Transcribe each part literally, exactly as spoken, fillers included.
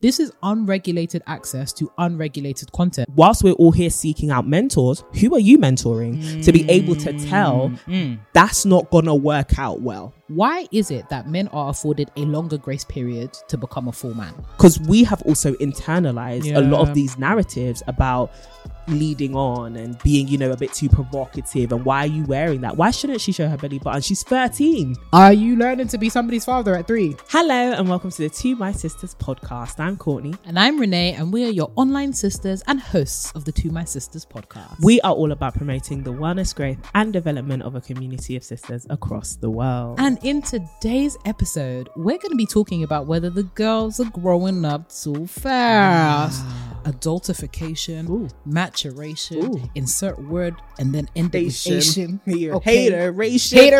This is unregulated access to unregulated content. Whilst we're all here seeking out mentors, who are you mentoring mm, to be able to tell mm. that's not going to work out well? Why is it that men are afforded a longer grace period to become a full man? Because we have also internalized yeah. a lot of these narratives about leading on and being, you know, a bit too provocative. And why are you wearing that? Why shouldn't she show her belly button? She's thirteen. Are you learning to be somebody's father at three? Hello and welcome to the To My Sisters podcast. I'm Courtney. And I'm Renee, and we are your online sisters and hosts of the To My Sisters podcast. We are all about promoting the wellness, growth and development of a community of sisters across the world. And in today's episode, we're going to be talking about whether the girls are growing up too fast. Adultification, Ooh. maturation, Ooh. insert word and then endation. Hateration. Okay. Hateration.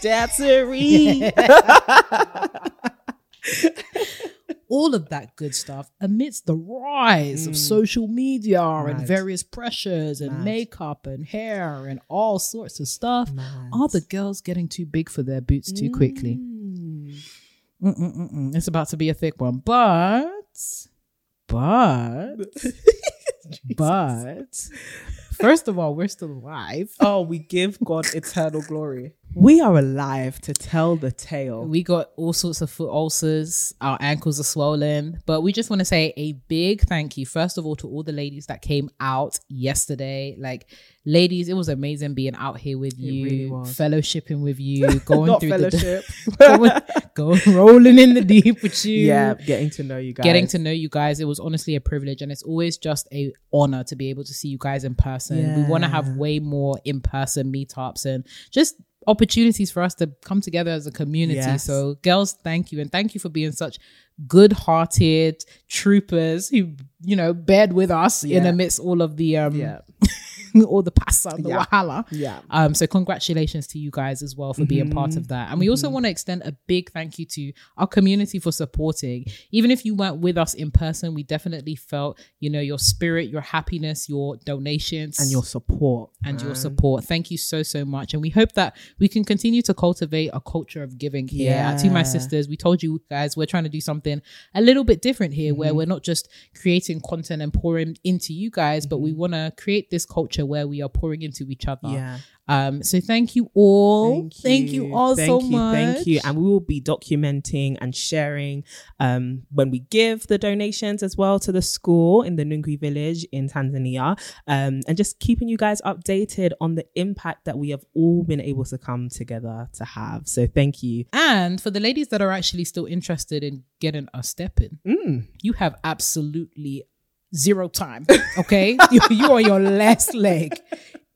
Hateration. Hateration. All of that good stuff amidst the rise mm. of social media Mad. and various pressures and Mad. makeup and hair and all sorts of stuff. Mad. Are the girls getting too big for their boots too mm. quickly? Mm-mm-mm-mm. It's about to be a thick one. But, but, but, first of all, we're still alive. Oh, we give God eternal glory. We are alive to tell the tale. We got all sorts of foot ulcers. Our ankles are swollen. But we just want to say a big thank you, first of all, to all the ladies that came out yesterday. Like, ladies, it was amazing being out here with you. It really was. Fellowshipping with you. Going Not through fellowship. The d- going, going rolling in the deep with you. Yeah, getting to know you guys. Getting to know you guys. It was honestly a privilege. And it's always just a honor to be able to see you guys in person. Yeah. We want to have way more in-person meetups and just opportunities for us to come together as a community. Yes. So girls, thank you. And thank you for being such good-hearted troopers who, you know, bared with us yeah. in amidst all of the um yeah. all the pasa and the yeah. wahala. Yeah. Um, so congratulations to you guys as well for mm-hmm. being part of that. And we also mm-hmm. want to extend a big thank you to our community for supporting. Even if you weren't with us in person, we definitely felt, you know, your spirit, your happiness, your donations. And your support. And man. your support. Thank you so, so much. And we hope that we can continue to cultivate a culture of giving here. Yeah. To My Sisters, we told you guys, we're trying to do something a little bit different here mm-hmm. where we're not just creating content and pouring into you guys, mm-hmm. but we want to create this culture where we are pouring into each other. Yeah. Um, so thank you all. Thank you, thank you all thank so you, much. Thank you. And we will be documenting and sharing um, when we give the donations as well to the school in the Nungwi Village in Tanzania. Um, and just keeping you guys updated on the impact that we have all been able to come together to have. So thank you. And for the ladies that are actually still interested in getting a step in, mm. you have absolutely zero time, okay? you, you are your last leg.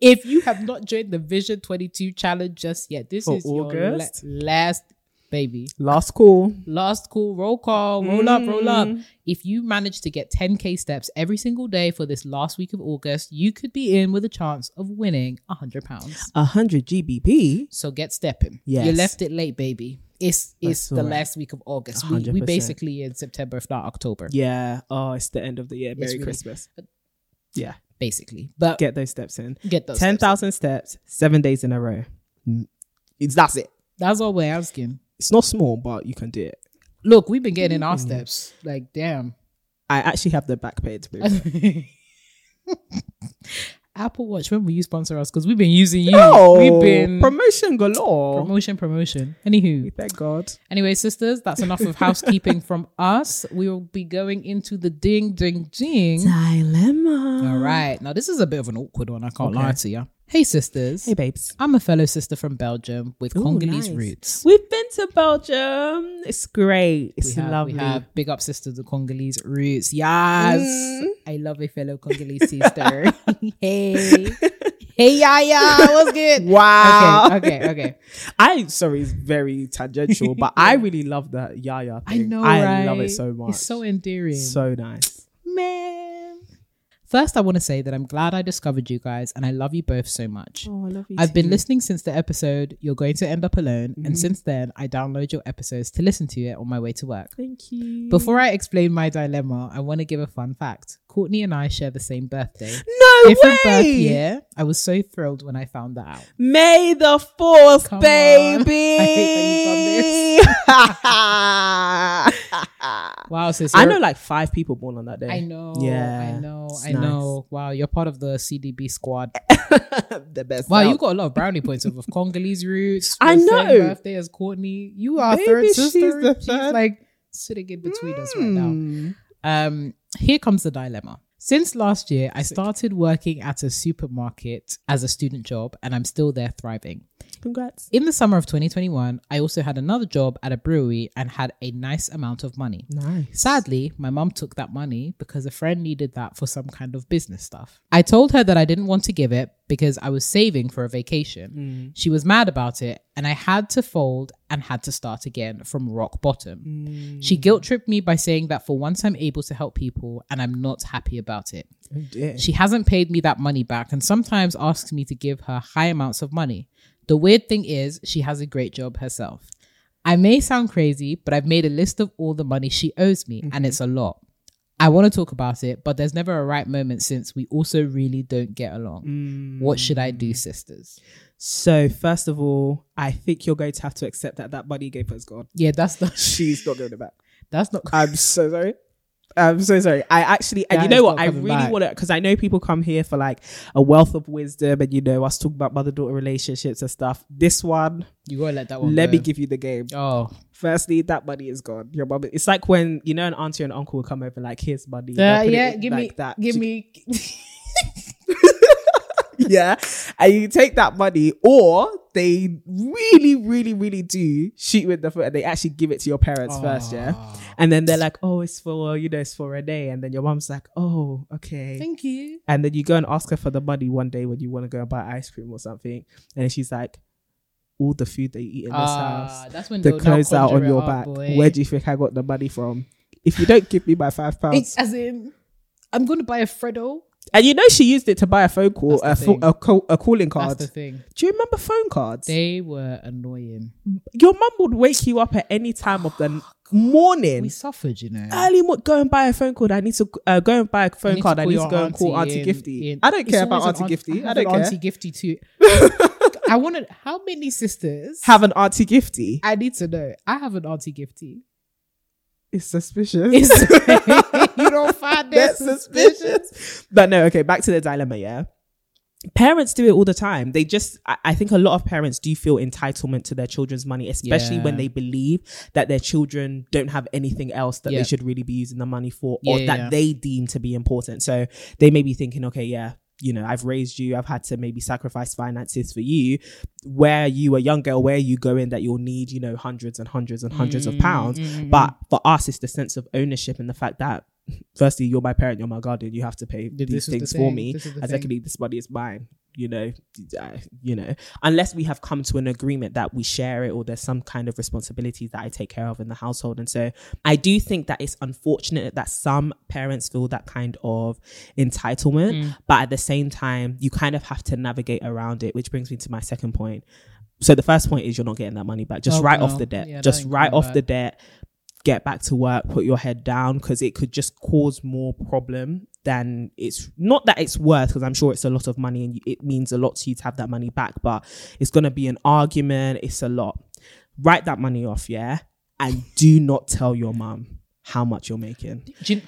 If you have not joined the Vision twenty-two challenge just yet, this For is August. your la- last baby. Last call. Last call. Roll call. Roll mm. up. Roll up. If you manage to get ten K steps every single day for this last week of August, you could be in with a chance of winning one hundred pounds. one hundred G B P? So get stepping. Yes. You left it late, baby. It's it's the right. last week of August. We, we basically in September, if not October. Yeah. Oh, it's the end of the year. Merry really, Christmas. Uh, yeah. Basically. But get those steps in. Get those ten thousand steps, seven days in a row. It's That's it. That's all we're asking. It's not small, but you can do it. Look, we've been getting in our steps. Like, damn. I actually have the back page. Apple Watch, when will you sponsor us? Because we've been using you. Oh, we've been promotion galore. Promotion, promotion. Anywho, thank God. Anyway, sisters, that's enough of housekeeping from us. We will be going into the ding, ding, ding dilemma. All right. Now, this is a bit of an awkward one. I can't okay. lie to you. Hey, sisters. Hey, babes. I'm a fellow sister from Belgium with Ooh, Congolese nice. roots. We've been to Belgium. It's great. It's we have, lovely. We have big up sisters with Congolese roots. Yes. Mm. I love a fellow Congolese sister. Hey. Hey, yeah, yeah, what's good? Wow. Okay, okay, okay. I, sorry, it's very tangential, but yeah. I really love that yaya thing. I know, I right? love it so much. It's so endearing. So nice. Man. First, I want to say that I'm glad I discovered you guys and I love you both so much. Oh, I love you I've too. been listening since the episode You're Going to End Up Alone. Mm-hmm. And since then, I download your episodes to listen to it on my way to work. Thank you. Before I explain my dilemma, I want to give a fun fact. Courtney and I share the same birthday. No Different way! Different birth year. I was so thrilled when I found that out. May the fourth, Come baby! On. I hate that you've done this. Wow, sis. I know like five people born on that day. I know. Yeah. I know. It's I nice. know. Wow, you're part of the C D B squad. The best. Wow, you've got a lot of brownie points of Congolese roots. I know. Same birthday as Courtney. You are Maybe third sister. She's the third. She's like sitting in between mm. us right now. Um, here comes the dilemma. Since last year, I started working at a supermarket as a student job, and I'm still there thriving. Congrats. In the summer of twenty twenty-one, I also had another job at a brewery and had a nice amount of money. Nice. Sadly, my mum took that money because a friend needed that for some kind of business stuff. I told her that I didn't want to give it because I was saving for a vacation. Mm. She was mad about it, and I had to fold and had to start again from rock bottom. Mm. She guilt tripped me by saying that for once I'm able to help people and I'm not happy about it. Oh dear. She hasn't paid me that money back and sometimes asks me to give her high amounts of money. The weird thing is she has a great job herself. I may sound crazy, but I've made a list of all the money she owes me, mm-hmm. and it's a lot. I want to talk about it, but there's never a right moment since we also really don't get along. Mm. What should I do, sisters? So first of all, I think you're going to have to accept that that money you gave her is gone. Yeah, that's not... She's not going back. That's not... I'm so sorry. I'm so sorry. I actually... And that you know what? I really want to... Because I know people come here for like a wealth of wisdom and, you know, us talking about mother-daughter relationships and stuff. This one... You gotta let that one Let go. me give you the game. Oh. Firstly, that money is gone. Your mum, it's like when, you know, an auntie and uncle will come over like, here's money. Uh, yeah, give like me that. Give she, me. Yeah. And you take that money, or they really, really, really do shoot with the foot and they actually give it to your parents oh. first, yeah? And then they're like, oh, it's for, you know, it's for Renee. And then your mum's like, oh, okay. Thank you. And then you go and ask her for the money one day when you want to go and buy ice cream or something. And she's like, all the food that you eat in this uh, house, that's when the clothes out on your back. Boy. Where do you think I got the money from? If you don't give me my five pounds, it's as in, I'm going to buy a Freddo. And you know she used it to buy a phone call, a, fo- a, call a calling card. That's the thing. Do you remember phone cards? They were annoying. Your mum would wake you up at any time of the morning. We suffered, you know. Early morning, go and buy a phone card. I need to uh, go and buy a phone I card. I need to go and call Auntie in, Gifty. In, I don't care about Auntie aunt, Gifty. I, I don't care. Auntie Gifty too. I wanted, how many sisters have an Auntie Gifty? I need to know. I have an Auntie Gifty. It's suspicious. It's, you don't find that suspicious. suspicious. But no, okay, back to the dilemma, yeah. Parents do it all the time. They just, I, I think a lot of parents do feel entitlement to their children's money, especially yeah. when they believe that their children don't have anything else that yeah. they should really be using the money for or yeah, that yeah. they deem to be important. So they may be thinking, okay, yeah. you know, I've raised you, I've had to maybe sacrifice finances for you. Where you a young girl, where you go in that you'll need, you know, hundreds and hundreds and hundreds mm, of pounds. Mm. But for us, it's the sense of ownership and the fact that, firstly, you're my parent, you're my guardian, you have to pay this these things the for me. And secondly, this money is mine. You know, I, you know, unless we have come to an agreement that we share it or there's some kind of responsibility that I take care of in the household. And so I do think that it's unfortunate that some parents feel that kind of entitlement. Mm. But at the same time, you kind of have to navigate around it, which brings me to my second point. So the first point is you're not getting that money back. Just oh, write no. off the debt. Yeah, Just write off that. the debt. Get back to work, put your head down, because it could just cause more problem than it's, not that it's worth, because I'm sure it's a lot of money and it means a lot to you to have that money back, but it's going to be an argument. It's a lot. Write that money off, yeah? And do not tell your mum how much you're making. Do you,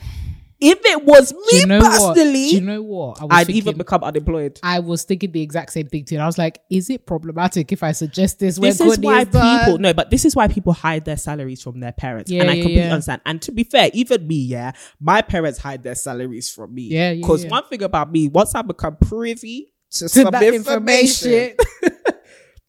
if it was me you know personally, you know what? I was I'd thinking, even become unemployed. I was thinking the exact same thing too. And I was like, is it problematic if I suggest this? This is why people, that? no, but this is why people hide their salaries from their parents. Yeah, and I completely yeah. understand. And to be fair, even me, yeah, my parents hide their salaries from me. Yeah, yeah. Because yeah. one thing about me, once I become privy to, to some information, information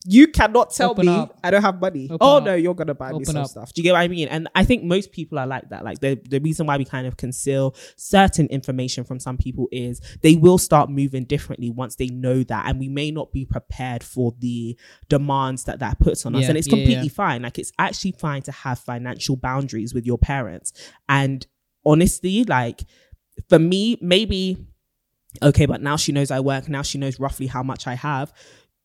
You cannot tell Open me up. I don't have money. Open oh up. No, you're gonna buy Open me some up. Stuff. Do you get what I mean? And I think most people are like that. Like the, the reason why we kind of conceal certain information from some people is they will start moving differently once they know that, and we may not be prepared for the demands that that puts on yeah, us. And it's completely yeah, yeah. fine. Like it's actually fine to have financial boundaries with your parents. And honestly, like for me, maybe okay, but now she knows I work. Now she knows roughly how much I have.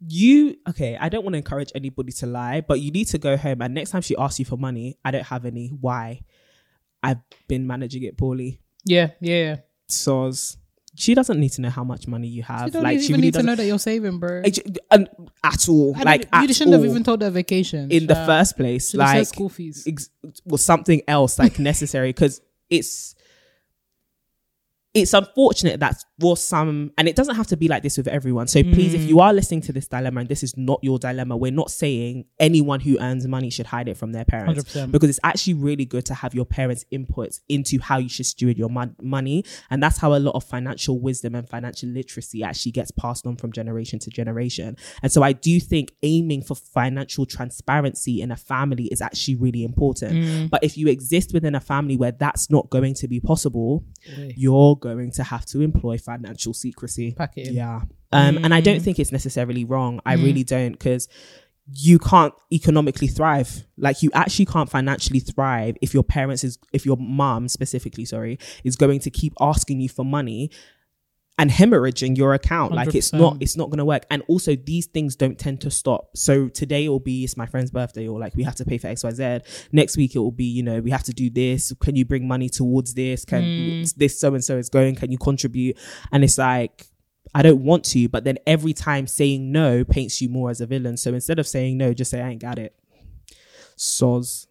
You okay, I don't want to encourage anybody to lie, but you need to go home and next time she asks you for money, I don't have any. Why? I've been managing it poorly. Yeah, yeah. So she doesn't need to know how much money you have. She don't like, even she really need to know that you're saving, bro. And, at all. I like at you shouldn't all. have even told her vacation. In uh, the first place. Like school fees. Ex- or something else like necessary because it's It's unfortunate that for some, and it doesn't have to be like this with everyone. So please, mm. if you are listening to this dilemma and this is not your dilemma, we're not saying anyone who earns money should hide it from their parents. one hundred percent. Because it's actually really good to have your parents' inputs into how you should steward your mon- money. And that's how a lot of financial wisdom and financial literacy actually gets passed on from generation to generation. And so I do think aiming for financial transparency in a family is actually really important. Mm. But if you exist within a family where that's not going to be possible, okay. you're going going to have to employ financial secrecy. Pack it in. Yeah. Um, mm. And I don't think it's necessarily wrong. I mm. really don't, because you can't economically thrive. Like you actually can't financially thrive if your parents is, if your mom specifically, sorry, is going to keep asking you for money and hemorrhaging your account. one hundred percent. Like it's not, it's not going to work. And also these things don't tend to stop. So today it will be, it's my friend's birthday, or like we have to pay for X, Y, Z. Next week it will be, you know, we have to do this. Can you bring money towards this? Can mm. this so-and-so is going, can you contribute? And it's like, I don't want to, but then every time saying no paints you more as a villain. So instead of saying no, just say, I ain't got it. Soz.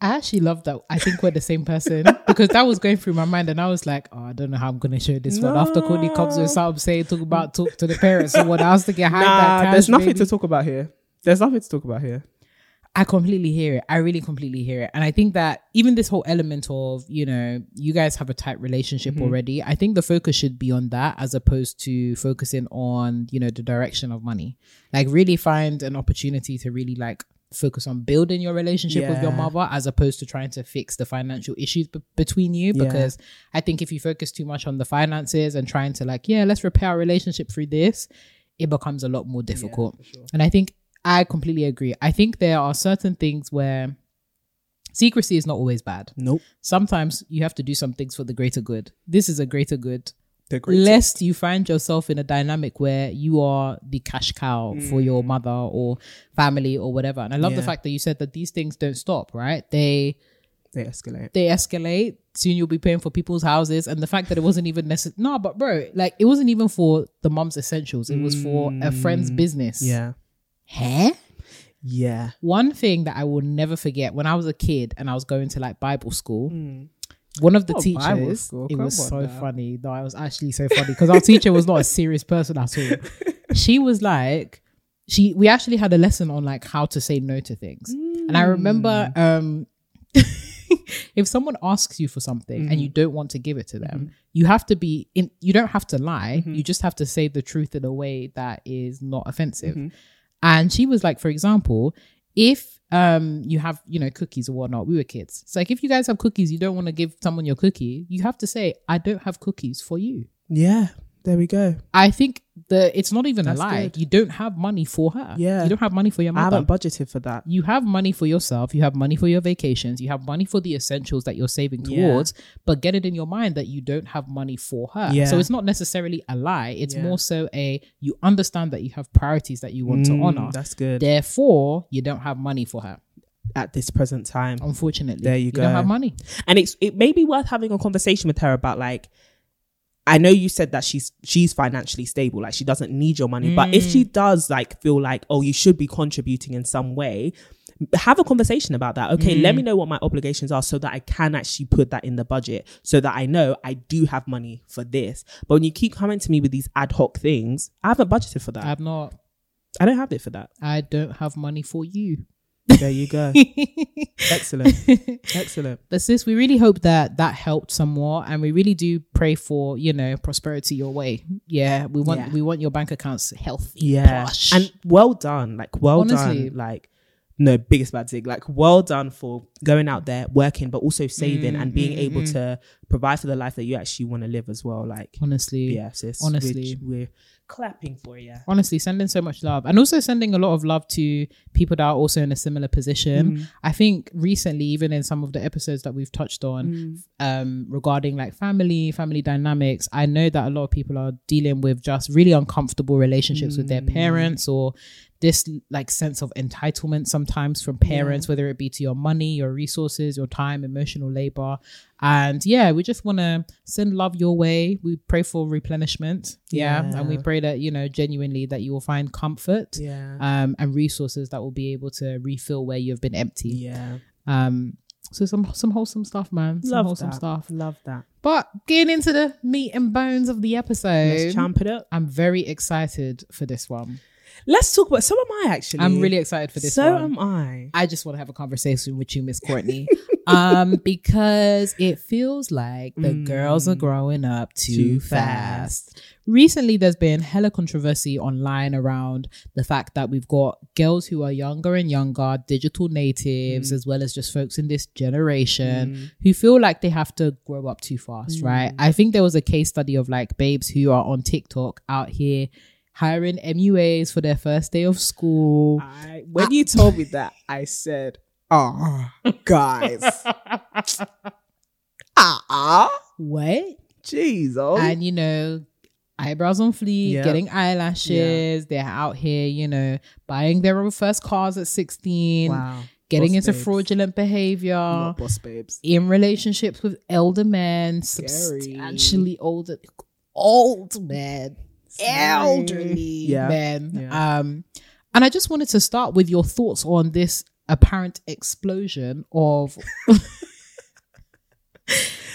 I actually love that. I think we're the same person because that was going through my mind, and I was like, "Oh, I don't know how I'm gonna show this one." No. After Courtney comes with something saying, "Talk about talk to the parents," or what else to get hide nah, that cash. There's nothing baby. to talk about here. There's nothing to talk about here. I completely hear it. I really completely hear it, and I think that even this whole element of, you know, you guys have a tight relationship mm-hmm. already. I think the focus should be on that as opposed to focusing on, you know, the direction of money. Like, really find an opportunity to really like. focus on building your relationship yeah. with your mother as opposed to trying to fix the financial issues b- between you because yeah. I think if you focus too much on the finances and trying to like yeah let's repair our relationship through this, it becomes a lot more difficult. Yeah, for sure. And I think I completely agree. I think there are certain things where secrecy is not always bad. Nope. Sometimes you have to do some things for the greater good. This is a greater good. Lest you find yourself in a dynamic where you are the cash cow mm. for your mother or family or whatever. And I love yeah. the fact that you said that these things don't stop, right? They they escalate. They escalate. Soon you'll be paying for people's houses. And the fact that it wasn't even necessary. No, but bro, like it wasn't even for the mom's essentials. It was mm. for a friend's business. Yeah. Huh? Yeah. One thing that I will never forget, when I was a kid and I was going to like Bible school, mm. one of the oh, teachers, it was so now. funny. No, it was actually so funny because our teacher was not a serious person at all. She was like, she. we actually had a lesson on like how to say no to things. Mm. And I remember um, if someone asks you for something mm-hmm. and you don't want to give it to them, mm-hmm. you have to be, in, you don't have to lie. Mm-hmm. You just have to say the truth in a way that is not offensive. Mm-hmm. And she was like, for example, if um you have, you know, cookies or whatnot, we were kids, it's like if you guys have cookies, you don't want to give someone your cookie, you have to say, I don't have cookies for you. Yeah, there we go. I think the it's not even That's a lie good. You don't have money for her. Yeah, you don't have money for your mother. I haven't budgeted for that. You have money for yourself, you have money for your vacations, you have money for the essentials that you're saving towards, yeah. but get it in your mind that you don't have money for her. Yeah. So it's not necessarily a lie, it's yeah. more so a, you understand that you have priorities that you want mm, to honor. That's good. Therefore you don't have money for her at this present time, unfortunately. There you, you go. You don't have money. And it's it may be worth having a conversation with her about, like, I know you said that she's she's financially stable, like she doesn't need your money, mm. but if she does like feel like, oh, you should be contributing in some way, have a conversation about that. Okay, mm. let me know what my obligations are so that I can actually put that in the budget so that I know I do have money for this. But when you keep coming to me with these ad hoc things, I haven't budgeted for that. I have not. I don't have it for that. I don't have money for you. There you go. Excellent. Excellent. But sis, we really hope that that helped somewhat, and we really do pray for, you know, prosperity your way. Yeah. We want yeah. we want your bank accounts healthy. Yeah. Plush. And well done. Like well Honestly. done. Like no biggest bad dig. Like well done for going out there, working, but also saving mm, and being mm, able mm. to provide for the life that you actually want to live as well. Like honestly. Yeah, sis. Honestly. We're, we're clapping for you. Honestly, sending so much love, and also sending a lot of love to people that are also in a similar position. Mm-hmm. I think recently, even in some of the episodes that we've touched on, mm-hmm. um, regarding like family, family dynamics, I know that a lot of people are dealing with just really uncomfortable relationships mm-hmm. with their parents, or this like sense of entitlement sometimes from parents, yeah. whether it be to your money, your resources, your time, emotional labor. And yeah, we just want to send love your way. We pray for replenishment. Yeah. yeah. And we pray that, you know, genuinely that you will find comfort yeah. um, and resources that will be able to refill where you've been empty. Yeah. Um. So some some wholesome stuff, man. Some Love wholesome that. stuff. Love that. But getting into the meat and bones of the episode. Let's champ it up. I'm very excited for this one. Let's talk about, so am I actually. I'm really excited for this so one. So am I. I just want to have a conversation with you, Miss Courtney. Um, because it feels like the mm. girls are growing up too, too fast. fast. Recently, there's been hella controversy online around the fact that we've got girls who are younger and younger, digital natives, mm. as well as just folks in this generation mm. who feel like they have to grow up too fast, mm. right? I think there was a case study of like babes who are on TikTok out here hiring M U As for their first day of school. I, when I, you told me that, I said, ah, oh, guys. Ah, uh-uh. What? Jesus. And, you know, eyebrows on fleek, yep. getting eyelashes. Yeah. They're out here, you know, buying their own first cars at sixteen. Wow. Getting boss into babes. fraudulent behavior. Not boss babes. In relationships with elder men. Scary. Substantially older. Old men. Elderly yeah. men. Yeah. Um, and I just wanted to start with your thoughts on this apparent explosion of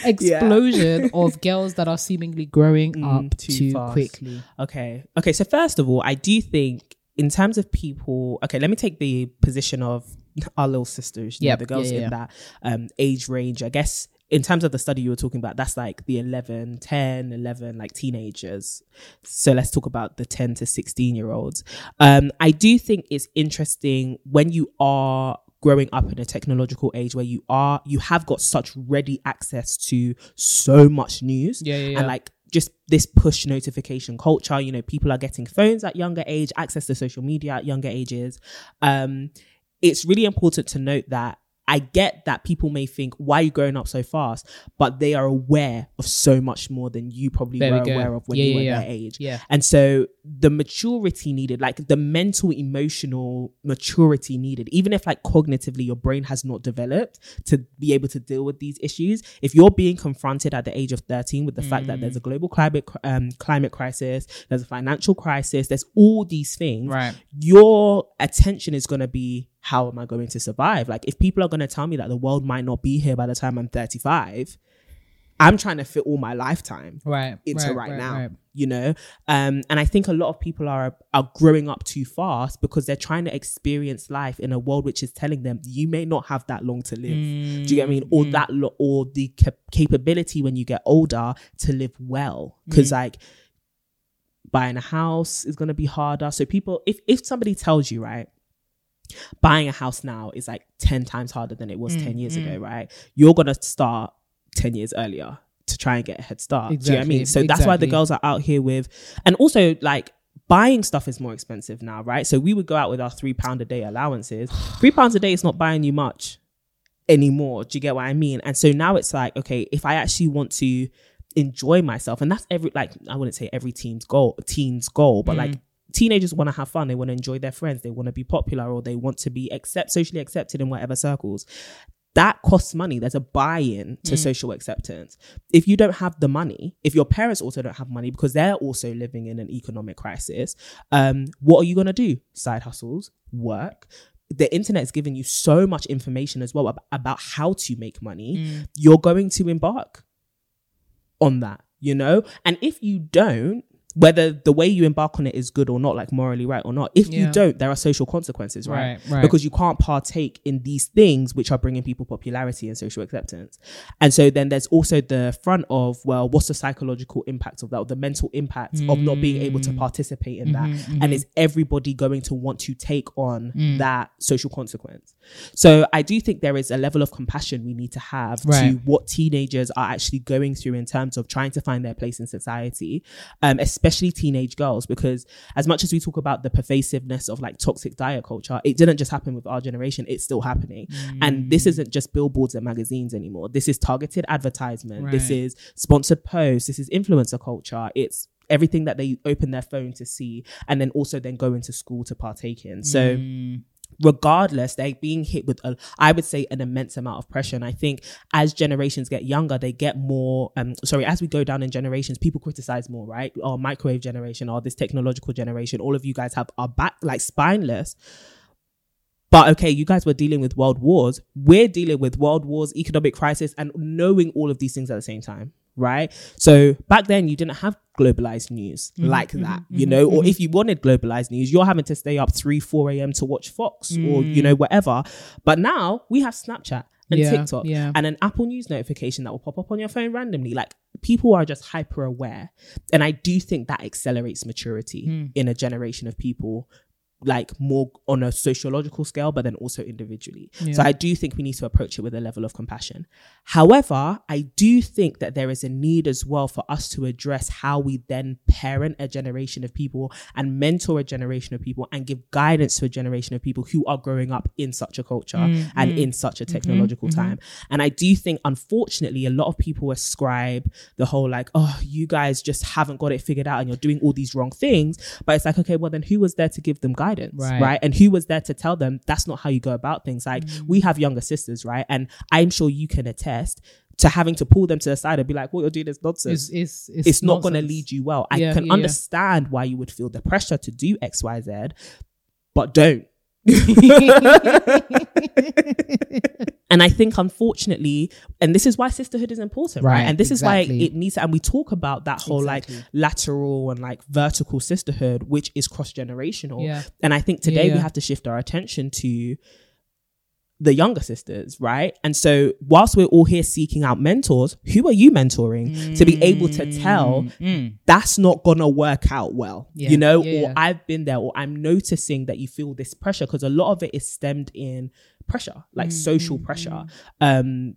explosion yeah. of girls that are seemingly growing mm, up too, too quickly. Okay. Okay. So first of all, I do think in terms of people, okay, let me take the position of our little sisters, you yep. know, the girls yeah, yeah, in yeah. that um, age range, I guess. In terms of the study you were talking about, that's like the eleven, ten, eleven, like teenagers. So let's talk about the ten to sixteen year olds. Um, I do think it's interesting when you are growing up in a technological age where you are, you have got such ready access to so much news. Yeah, yeah, yeah. And like, just this push notification culture, you know, people are getting phones at younger age, access to social media at younger ages. Um, it's really important to note that I get that people may think, why are you growing up so fast? But they are aware of so much more than you probably there were we aware of when yeah, you were yeah, their yeah. age. Yeah. And so the maturity needed, like the mental, emotional maturity needed, even if like cognitively your brain has not developed to be able to deal with these issues. If you're being confronted at the age of thirteen with the mm. fact that there's a global climate um, climate crisis, there's a financial crisis, there's all these things, right. your attention is going to be, how am I going to survive? Like, if people are going to tell me that the world might not be here by the time I'm thirty-five, I'm trying to fit all my lifetime right, into right, right, right now, right. you know? Um, and I think a lot of people are are growing up too fast because they're trying to experience life in a world which is telling them, you may not have that long to live. Mm, Do you get what I mean? Or, mm. that lo- or the cap- capability when you get older to live well. Because mm. like, buying a house is going to be harder. So people, if if somebody tells you, right, buying a house now is like ten times harder than it was mm, ten years mm. ago, right? You're going to start ten years earlier to try and get a head start. Exactly, do you know what I mean? So exactly. that's why the girls are out here with, and also like buying stuff is more expensive now, right? So we would go out with our three pound a day allowances. Three pounds a day is not buying you much anymore. Do you get what I mean? And so now it's like, okay, if I actually want to enjoy myself, and that's every, like, I wouldn't say every teen's goal, teen's goal, but mm. like, teenagers want to have fun, they want to enjoy their friends, they want to be popular, or they want to be accept socially accepted in whatever circles. That costs money. There's a buy-in to mm. social acceptance. If you don't have the money, if your parents also don't have money because they're also living in an economic crisis, um, what are you going to do? Side hustles, work. The internet is giving you so much information as well ab- about how to make money. Mm. You're going to embark on that, you know? And if you don't, whether the way you embark on it is good or not, like morally right or not. If yeah. you don't, there are social consequences, right? Right, right? Because you can't partake in these things which are bringing people popularity and social acceptance. And so then there's also the front of, well, what's the psychological impact of that, or the mental impact mm. of not being able to participate in mm-hmm, that? Mm-hmm. And is everybody going to want to take on mm. that social consequence? So I do think there is a level of compassion we need to have right. to what teenagers are actually going through in terms of trying to find their place in society, um, especially especially teenage girls, because as much as we talk about the pervasiveness of like toxic diet culture, it didn't just happen with our generation, it's still happening. Mm. And this isn't just billboards and magazines anymore. This is targeted advertisement. Right. This is sponsored posts. This is influencer culture. It's everything that they open their phone to see and then also then go into school to partake in. So mm. regardless, they're being hit with, a, I would say, an immense amount of pressure. And I think as generations get younger, they get more, um, sorry, as we go down in generations, people criticize more, right? Our microwave generation, or this technological generation, all of you guys have are back, like spineless. But okay, you guys were dealing with world wars. We're dealing with world wars, economic crisis, and knowing all of these things at the same time, right? So back then you didn't have globalized news mm-hmm, like mm-hmm, that, you mm-hmm, know, mm-hmm. or if you wanted globalized news, you're having to stay up three, four a.m. to watch Fox mm. or, you know, whatever. But now we have Snapchat and yeah, TikTok yeah. and an Apple News notification that will pop up on your phone randomly. Like, people are just hyper aware. And I do think that accelerates maturity mm. in a generation of people, like more on a sociological scale, but then also individually. Yeah. So I do think we need to approach it with a level of compassion. However, I do think that there is a need as well for us to address how we then parent a generation of people and mentor a generation of people and give guidance to a generation of people who are growing up in such a culture mm-hmm. and in such a technological mm-hmm. time. And I do think, unfortunately, a lot of people ascribe the whole like, oh, you guys just haven't got it figured out and you're doing all these wrong things. But it's like, okay, well then who was there to give them guidance? Right. right and who was there to tell them that's not how you go about things? Like mm. we have younger sisters, right? And I'm sure you can attest to having to pull them to the side and be like, what you're doing is nonsense. It's, it's, it's, it's not going to lead you well. yeah, I can yeah, understand yeah. why you would feel the pressure to do X Y Z, but don't. And I think, unfortunately, and this is why sisterhood is important, right? right? And this exactly. is why it needs to, and we talk about that whole exactly. like lateral and like vertical sisterhood, which is cross-generational. Yeah. And I think today yeah, yeah. we have to shift our attention to the younger sisters, right? And so whilst we're all here seeking out mentors, who are you mentoring mm, to be able to tell mm. that's not gonna work out well, yeah, you know, yeah, or yeah. I've been there, or I'm noticing that you feel this pressure, because a lot of it is stemmed in pressure, like mm, social mm, pressure, mm. um,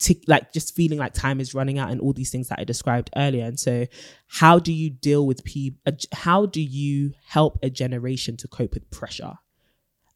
to, like just feeling like time is running out and all these things that I described earlier. And so how do you deal with people? Uh, how do you help a generation to cope with pressure?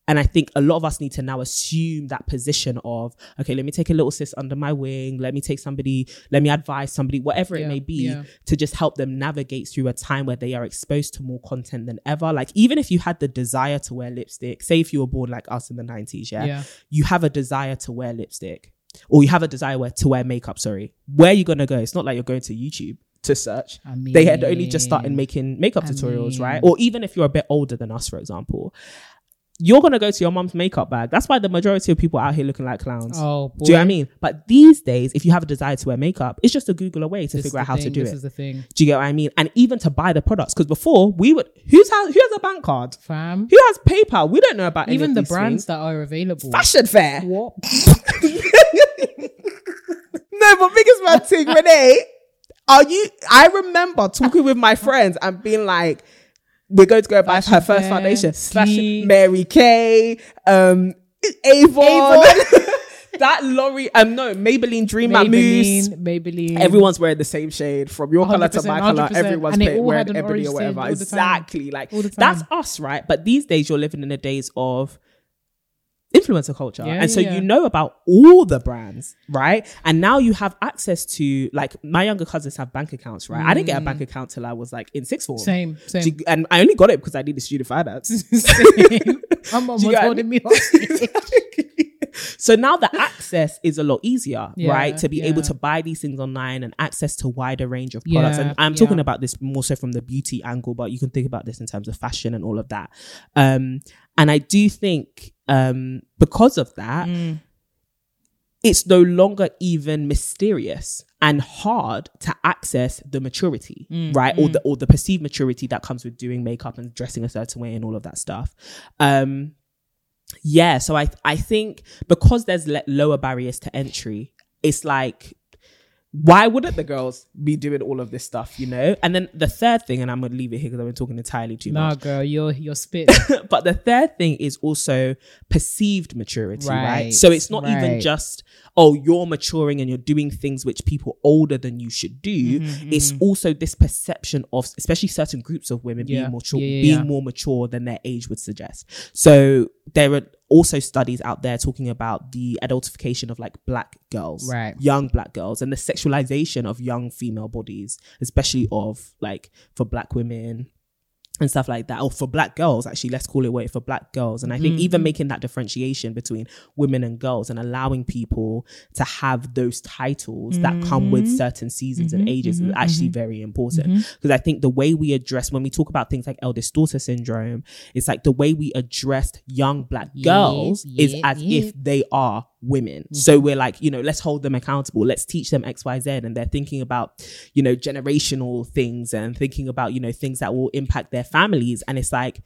And I think a lot of us need to now assume that position of, okay, let me take a little sis under my wing. Let me take somebody, let me advise somebody, whatever yeah, it may be, yeah. to just help them navigate through a time where they are exposed to more content than ever. Like, even if you had the desire to wear lipstick, say if you were born like us in the nineties, yeah, yeah. you have a desire to wear lipstick, or you have a desire where, to wear makeup, sorry. Where are you going to go? It's not like you're going to YouTube to search. I mean, they had only just started making makeup I tutorials, mean. right? Or even if you're a bit older than us, for example, you're going to go to your mum's makeup bag. That's why the majority of people out here looking like clowns. Oh, boy. Do you know what I mean? But these days, if you have a desire to wear makeup, it's just a Google away to this figure out how thing, to do this it. This is the thing. Do you get what I mean? And even to buy the products. Because before, we would... Who's has, who has a bank card? Fam. Who has PayPal? We don't know about even any of these the brands things. That are available. Fashion Fair. What? No, but biggest man thing, Renee, are you... I remember talking with my friends and being like... We're going to go buy her first foundation. Fashion, Mary Kay, um, Avon. Avon. That lorry, um, no, Maybelline Dream Matte Mousse. Maybelline. Everyone's wearing the same shade, from your color to my color. Everyone's paying, wearing ebony or whatever. Exactly. Like, that's us, right? But these days you're living in the days of influencer culture, yeah, and so yeah. you know about all the brands, right? And now you have access to, like, my younger cousins have bank accounts, right? mm. I didn't get a bank account till I was like in sixth form. Same same And I only got it because I needed student finance. My mom was holding me hostage. So now the access is a lot easier, yeah, right? To be yeah. able to buy these things online and access to wider range of products. Yeah, and I'm yeah. talking about this more so from the beauty angle, but you can think about this in terms of fashion and all of that. Um, and I do think um, because of that, mm. it's no longer even mysterious. and hard to access the maturity, mm, right? Mm. Or the or the perceived maturity that comes with doing makeup and dressing a certain way and all of that stuff. Um, yeah, so I I think because there's le- lower barriers to entry, it's like, why wouldn't the girls be doing all of this stuff, you know? And then the third thing, and I'm going to leave it here because I've been talking entirely too nah, much. Nah, girl, you're, you're spit. But the third thing is also perceived maturity, right? right? So it's not right. even just, oh, you're maturing and you're doing things which people older than you should do. Mm-hmm, it's mm-hmm. also this perception of, especially certain groups of women, yeah. being, mature, yeah, yeah, being yeah. more mature than their age would suggest. So there are also studies out there talking about the adultification of like black girls, right. young black girls, and the sexualization of young female bodies, especially of like for black women and stuff like that, or for black girls, actually, let's call it what for black girls. And I think mm-hmm. even making that differentiation between women and girls and allowing people to have those titles mm-hmm. that come with certain seasons mm-hmm. and ages mm-hmm. is actually mm-hmm. very important. Because mm-hmm. I think the way we address, when we talk about things like eldest daughter syndrome, it's like the way we addressed young black yeah, girls yeah, is as yeah. if they are women. Mm-hmm. So we're like, you know, let's hold them accountable. Let's teach them X, Y, Z. And they're thinking about, you know, generational things and thinking about, you know, things that will impact their families. And it's like,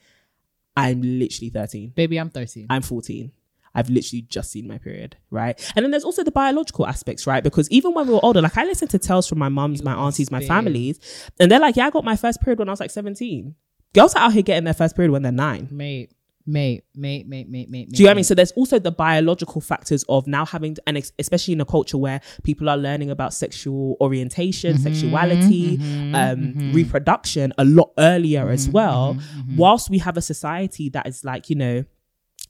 I'm literally thirteen. Baby, I'm thirteen. I'm fourteen. I've literally just seen my period, right? And then there's also the biological aspects, right? Because even when we were older, like I listened to tales from my mums, my aunties, my families, and they're like, yeah, I got my first period when I was like seventeen. Girls are out here getting their first period when they're nine. Mate. Mate, mate, mate, mate, mate. Do you know what I mean? So there's also the biological factors of now having, and ex- especially in a culture where people are learning about sexual orientation, mm-hmm, sexuality, mm-hmm, um, mm-hmm. reproduction a lot earlier mm-hmm, as well. Mm-hmm, whilst we have a society that is like, you know,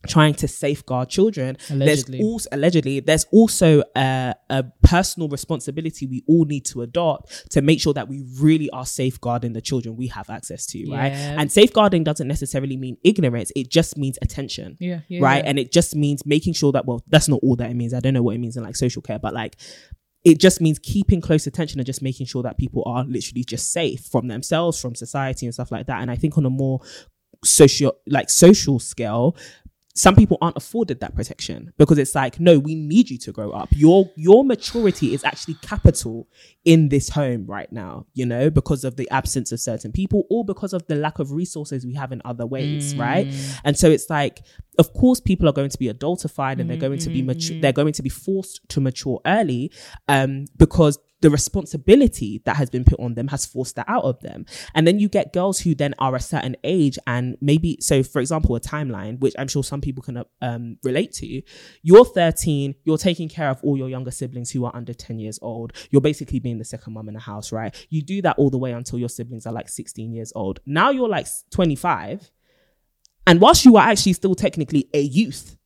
trying to safeguard children, allegedly. There's also allegedly there's also a, a personal responsibility we all need to adopt to make sure that we really are safeguarding the children we have access to, yeah. right? And safeguarding doesn't necessarily mean ignorance; it just means attention, yeah, yeah, right? Yeah. And it just means making sure that, well, that's not all that it means. I don't know what it means in like social care, but like. It just means keeping close attention and just making sure that people are literally just safe from themselves, from society and stuff like that. And I think on a more social, like social scale, some people aren't afforded that protection because it's like, no, we need you to grow up. Your your maturity is actually capital in this home right now, you know, because of the absence of certain people or because of the lack of resources we have in other ways, mm. right? And so it's like, of course, people are going to be adultified and they're going to be mature, they're going to be forced to mature early um, because the responsibility that has been put on them has forced that out of them. And then you get girls who then are a certain age and maybe, so for example, a timeline, which I'm sure some people can um, relate to, you're thirteen, you're taking care of all your younger siblings who are under ten years old. You're basically being the second mum in the house, right? You do that all the way until your siblings are like sixteen years old. Now you're like twenty-five. And whilst you are actually still technically a youth,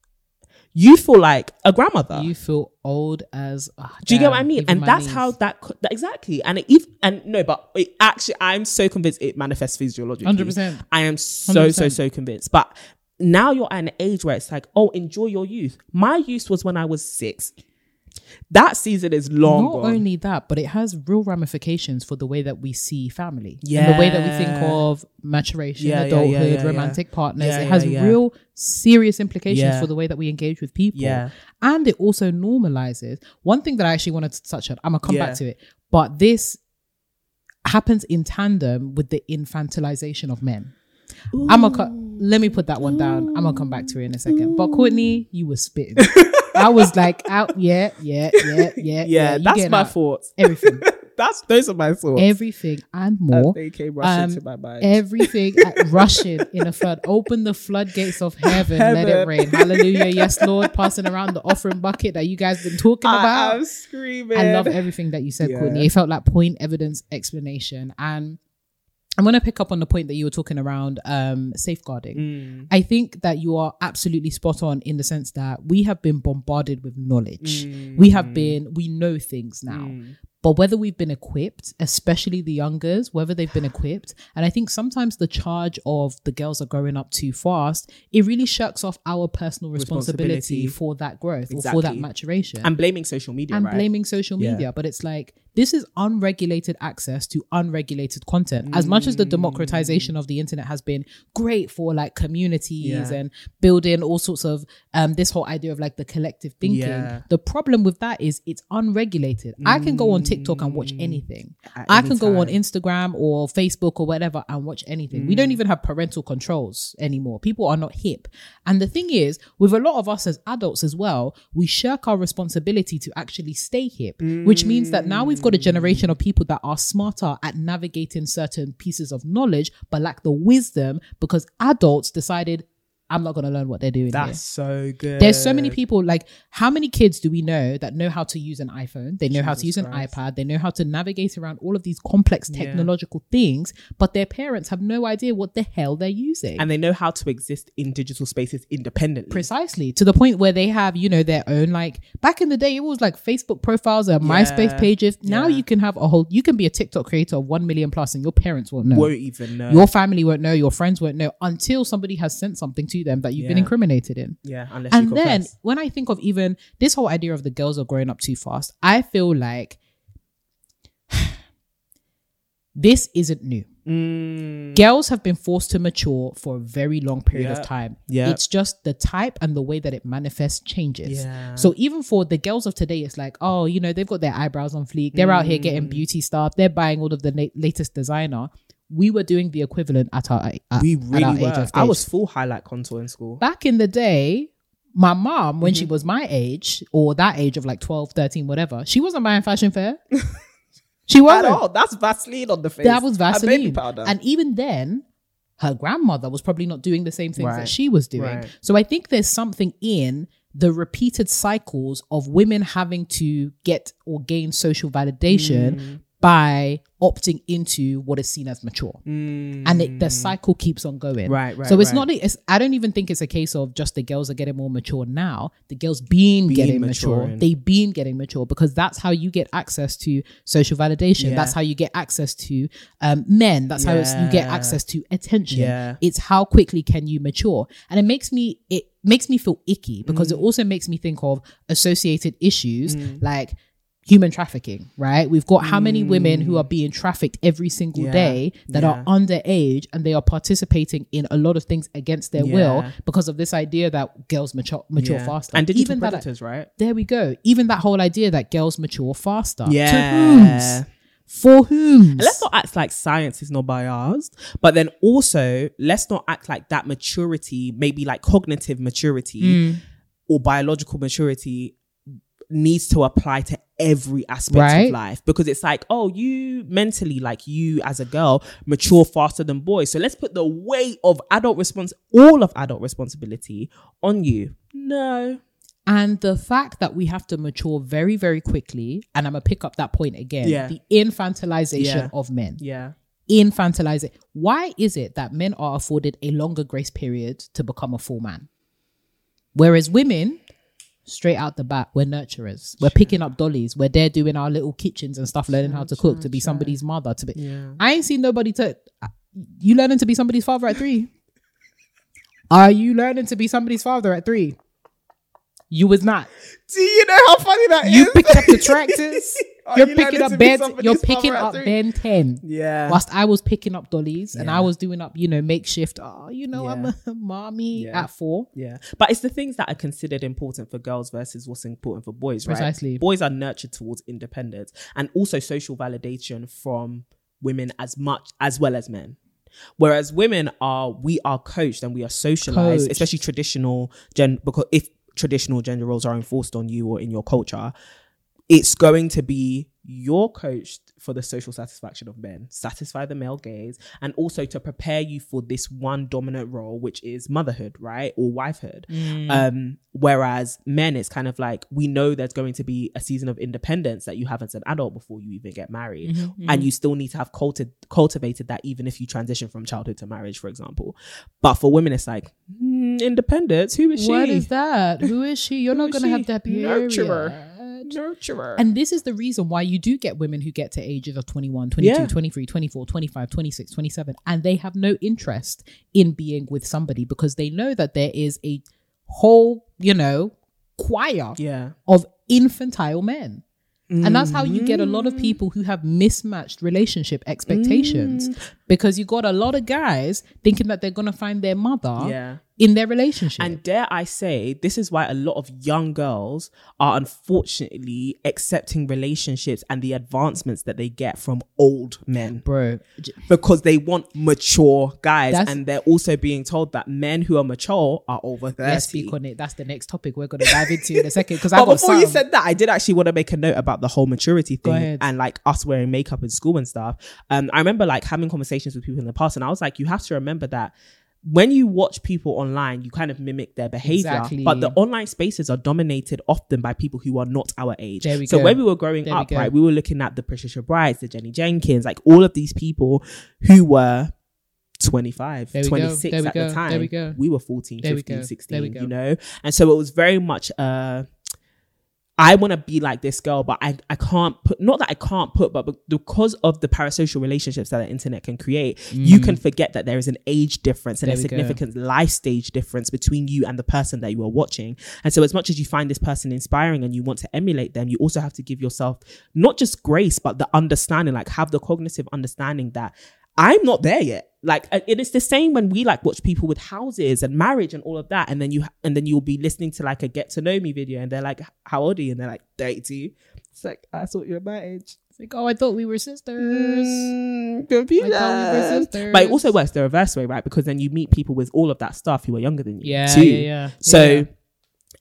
you feel like a grandmother. You feel old as. Oh, do you damn, get what I mean? And that's knees. How that, co- that exactly. And it even and no, but it actually, I'm so convinced it manifests physiologically. Hundred percent. I am so one hundred percent. so so convinced. But now you're at an age where it's like, oh, enjoy your youth. My youth was when I was six. That season is long. Not gone. Only that, but it has real ramifications for the way that we see family. Yeah. And the way that we think of maturation, yeah, adulthood, yeah, yeah, yeah, romantic yeah. partners. Yeah, it has yeah, yeah. real serious implications yeah. for the way that we engage with people. Yeah. And it also normalizes. One thing that I actually wanted to touch on, I'm going to come yeah. back to it, but this happens in tandem with the infantilization of men. Ooh. I'm a cu- let me put that one down. I'm gonna come back to it in a second. Ooh. But Courtney, you were spitting. I was like, out, yeah, yeah, yeah, yeah, yeah. That's my out. Thoughts. Everything. That's those are my thoughts. Everything and more. As they came rushing um, to my mind. Everything at, rushing in a flood. Open the floodgates of heaven, heaven. Let it rain. Hallelujah, yes, Lord. Passing around the offering bucket that you guys been talking I about. I'm screaming. I love everything that you said, yeah. Courtney. It felt like point, evidence, explanation, and. I'm going to pick up on the point that you were talking around um, safeguarding. Mm. I think that you are absolutely spot on in the sense that we have been bombarded with knowledge. Mm. We have been, we know things now. Mm. But whether we've been equipped, especially the youngers, whether they've been equipped, and I think sometimes the charge of the girls are growing up too fast, it really shirks off our personal responsibility, responsibility. for that growth exactly. or for that maturation. And blaming social media, and right? And blaming social media. Yeah. But it's like, This is unregulated access to unregulated content. As much as the democratization of the internet has been great for like communities yeah. and building all sorts of um, this whole idea of like the collective thinking, yeah. the problem with that is it's unregulated. Mm. I can go on TikTok and watch anything. At I can go time. on Instagram or Facebook or whatever and watch anything. Mm. We don't even have parental controls anymore. People are not hip. And the thing is, with a lot of us as adults as well, we shirk our responsibility to actually stay hip, mm. which means that now we've got a generation of people that are smarter at navigating certain pieces of knowledge but lack the wisdom because adults decided, I'm not going to learn what they're doing. That's here. So good. There's so many people, like how many kids do we know that know how to use an iPhone? They know Jesus how to use an Christ. iPad. They know how to navigate around all of these complex technological yeah. things, but their parents have no idea what the hell they're using. And they know how to exist in digital spaces independently. Precisely. To the point where they have, you know, their own, like back in the day, it was like Facebook profiles or yeah. MySpace pages. Now yeah. you can have a whole, you can be a TikTok creator of one million plus and your parents won't know. Won't even know. Your family won't know. Your friends won't know until somebody has sent something to them that you've yeah. been incriminated in. Yeah, unless and you then when I think of even this whole idea of the girls are growing up too fast, I feel like this isn't new. Mm. Girls have been forced to mature for a very long period yep. of time. Yep. It's just the type and the way that it manifests changes. Yeah. So even for the girls of today, it's like, oh, you know, they've got their eyebrows on fleek. They're mm. out here getting beauty stuff. They're buying all of the na- latest designer. We were doing the equivalent at our, at, we really at our age of stage. I was full highlight contour in school. Back in the day, my mom, when mm-hmm. she was my age or that age of like twelve, thirteen, whatever, she wasn't buying Fashion Fair. She wasn't. At all. That's Vaseline on the face. That was Vaseline. And baby powder. And even then, her grandmother was probably not doing the same things right. that she was doing. Right. So I think there's something in the repeated cycles of women having to get or gain social validation mm. by opting into what is seen as mature. Mm. And it, the cycle keeps on going. Right, right, So it's right. not, it's, I don't even think it's a case of just the girls are getting more mature now. The girls been, been getting maturing. mature. They've been getting mature because that's how you get access to social validation. Yeah. That's how you get access to um, men. That's yeah. how it's, you get access to attention. Yeah. It's how quickly can you mature. And it makes me, it makes me feel icky because mm. it also makes me think of associated issues mm. like human trafficking, right? We've got how many women who are being trafficked every single yeah, day that yeah. are underage and they are participating in a lot of things against their yeah. will because of this idea that girls mature mature yeah. faster. And digital Even predators, that, right? There we go. Even that whole idea that girls mature faster. Yeah. To whom? For whom? And let's not act like science is not biased, but then also let's not act like that maturity, maybe like cognitive maturity mm. or biological maturity needs to apply to every aspect right? of life, because it's like, oh, you mentally, like you as a girl mature faster than boys, so let's put the weight of adult response all of adult responsibility on you. No. And the fact that we have to mature very, very quickly, and I'm gonna pick up that point again, yeah. the infantilization yeah. of men. Yeah. Infantilize it. Why is it that men are afforded a longer grace period to become a full man, whereas women, straight out the bat, we're nurturers. We're sure. picking up dollies. We're there doing our little kitchens and stuff, learning sure, how to cook, sure, to be sure. somebody's mother. To be, yeah. I ain't seen nobody to. Uh, you learning to be somebody's father at three? Are you learning to be somebody's father at three? You was not. Do you know how funny that you is? You picked up the tractors. You're you picking up beds. You're picking up Ben ten. Yeah. Whilst I was picking up dollies yeah. and I was doing up, you know, makeshift. Oh, you know, yeah. I'm a mommy yeah. at four. Yeah. But it's the things that are considered important for girls versus what's important for boys, right? Precisely. Boys are nurtured towards independence and also social validation from women as much as well as men. Whereas women are, we are coached and we are socialized, Coach. especially traditional gen, because if traditional gender roles are enforced on you or in your culture, it's going to be you're coached for the social satisfaction of men, satisfy the male gaze, and also to prepare you for this one dominant role, which is motherhood, right? Or wifehood. Mm. Um, whereas men, it's kind of like, we know there's going to be a season of independence that you have as an adult before you even get married. Mm-hmm. And you still need to have culti- cultivated that, even if you transition from childhood to marriage, for example. But for women, it's like, mm, independence, who is she? What is that? Who is she? You're not going to have that period. Nurturer. Nurturer. And this is the reason why you do get women who get to ages of twenty-one, twenty-two, yeah. twenty-three, twenty-four, twenty-five, twenty-six, twenty-seven, and they have no interest in being with somebody because they know that there is a whole, you know, choir yeah. of infantile men. Mm-hmm. And that's how you get a lot of people who have mismatched relationship expectations, mm-hmm. because you got a lot of guys thinking that they're going to find their mother yeah. in their relationship. And dare I say, this is why a lot of young girls are unfortunately accepting relationships and the advancements that they get from old men. Bro. Because they want mature guys. That's, and they're also being told that men who are mature are over thirty. Let's speak on it. That's the next topic we're going to dive into in a second. But I got before some. You said that, I did actually want to make a note about the whole maturity thing and like us wearing makeup in school and stuff. Um, I remember like having conversations with people in the past, and I was like, you have to remember that when you watch people online, you kind of mimic their behavior. Exactly. But the online spaces are dominated often by people who are not our age. So go. When we were growing there up, we right, we were looking at the Patricia Brides, the Jenny Jenkins, like all of these people who were twenty-five, twenty-six at the time. We, we were fourteen, there fifteen, sixteen, you know? And so it was very much... Uh, I want to be like this girl, but I, I can't put, not that I can't put, but because of the parasocial relationships that the internet can create, mm. you can forget that there is an age difference and there a significant go. life stage difference between you and the person that you are watching. And so as much as you find this person inspiring and you want to emulate them, you also have to give yourself not just grace, but the understanding, like have the cognitive understanding that I'm not there yet. Like it is the same when we like watch people with houses and marriage and all of that, and then you and then you'll be listening to like a get to know me video, and they're like, "How old are you?" And they're like, thirty. It's like, I thought you were my age. It's like, oh, I thought we were sisters. Mm, computer. I thought we were sisters. But it also works the reverse way, right? Because then you meet people with all of that stuff who are younger than you. Yeah, too. yeah, yeah. So yeah.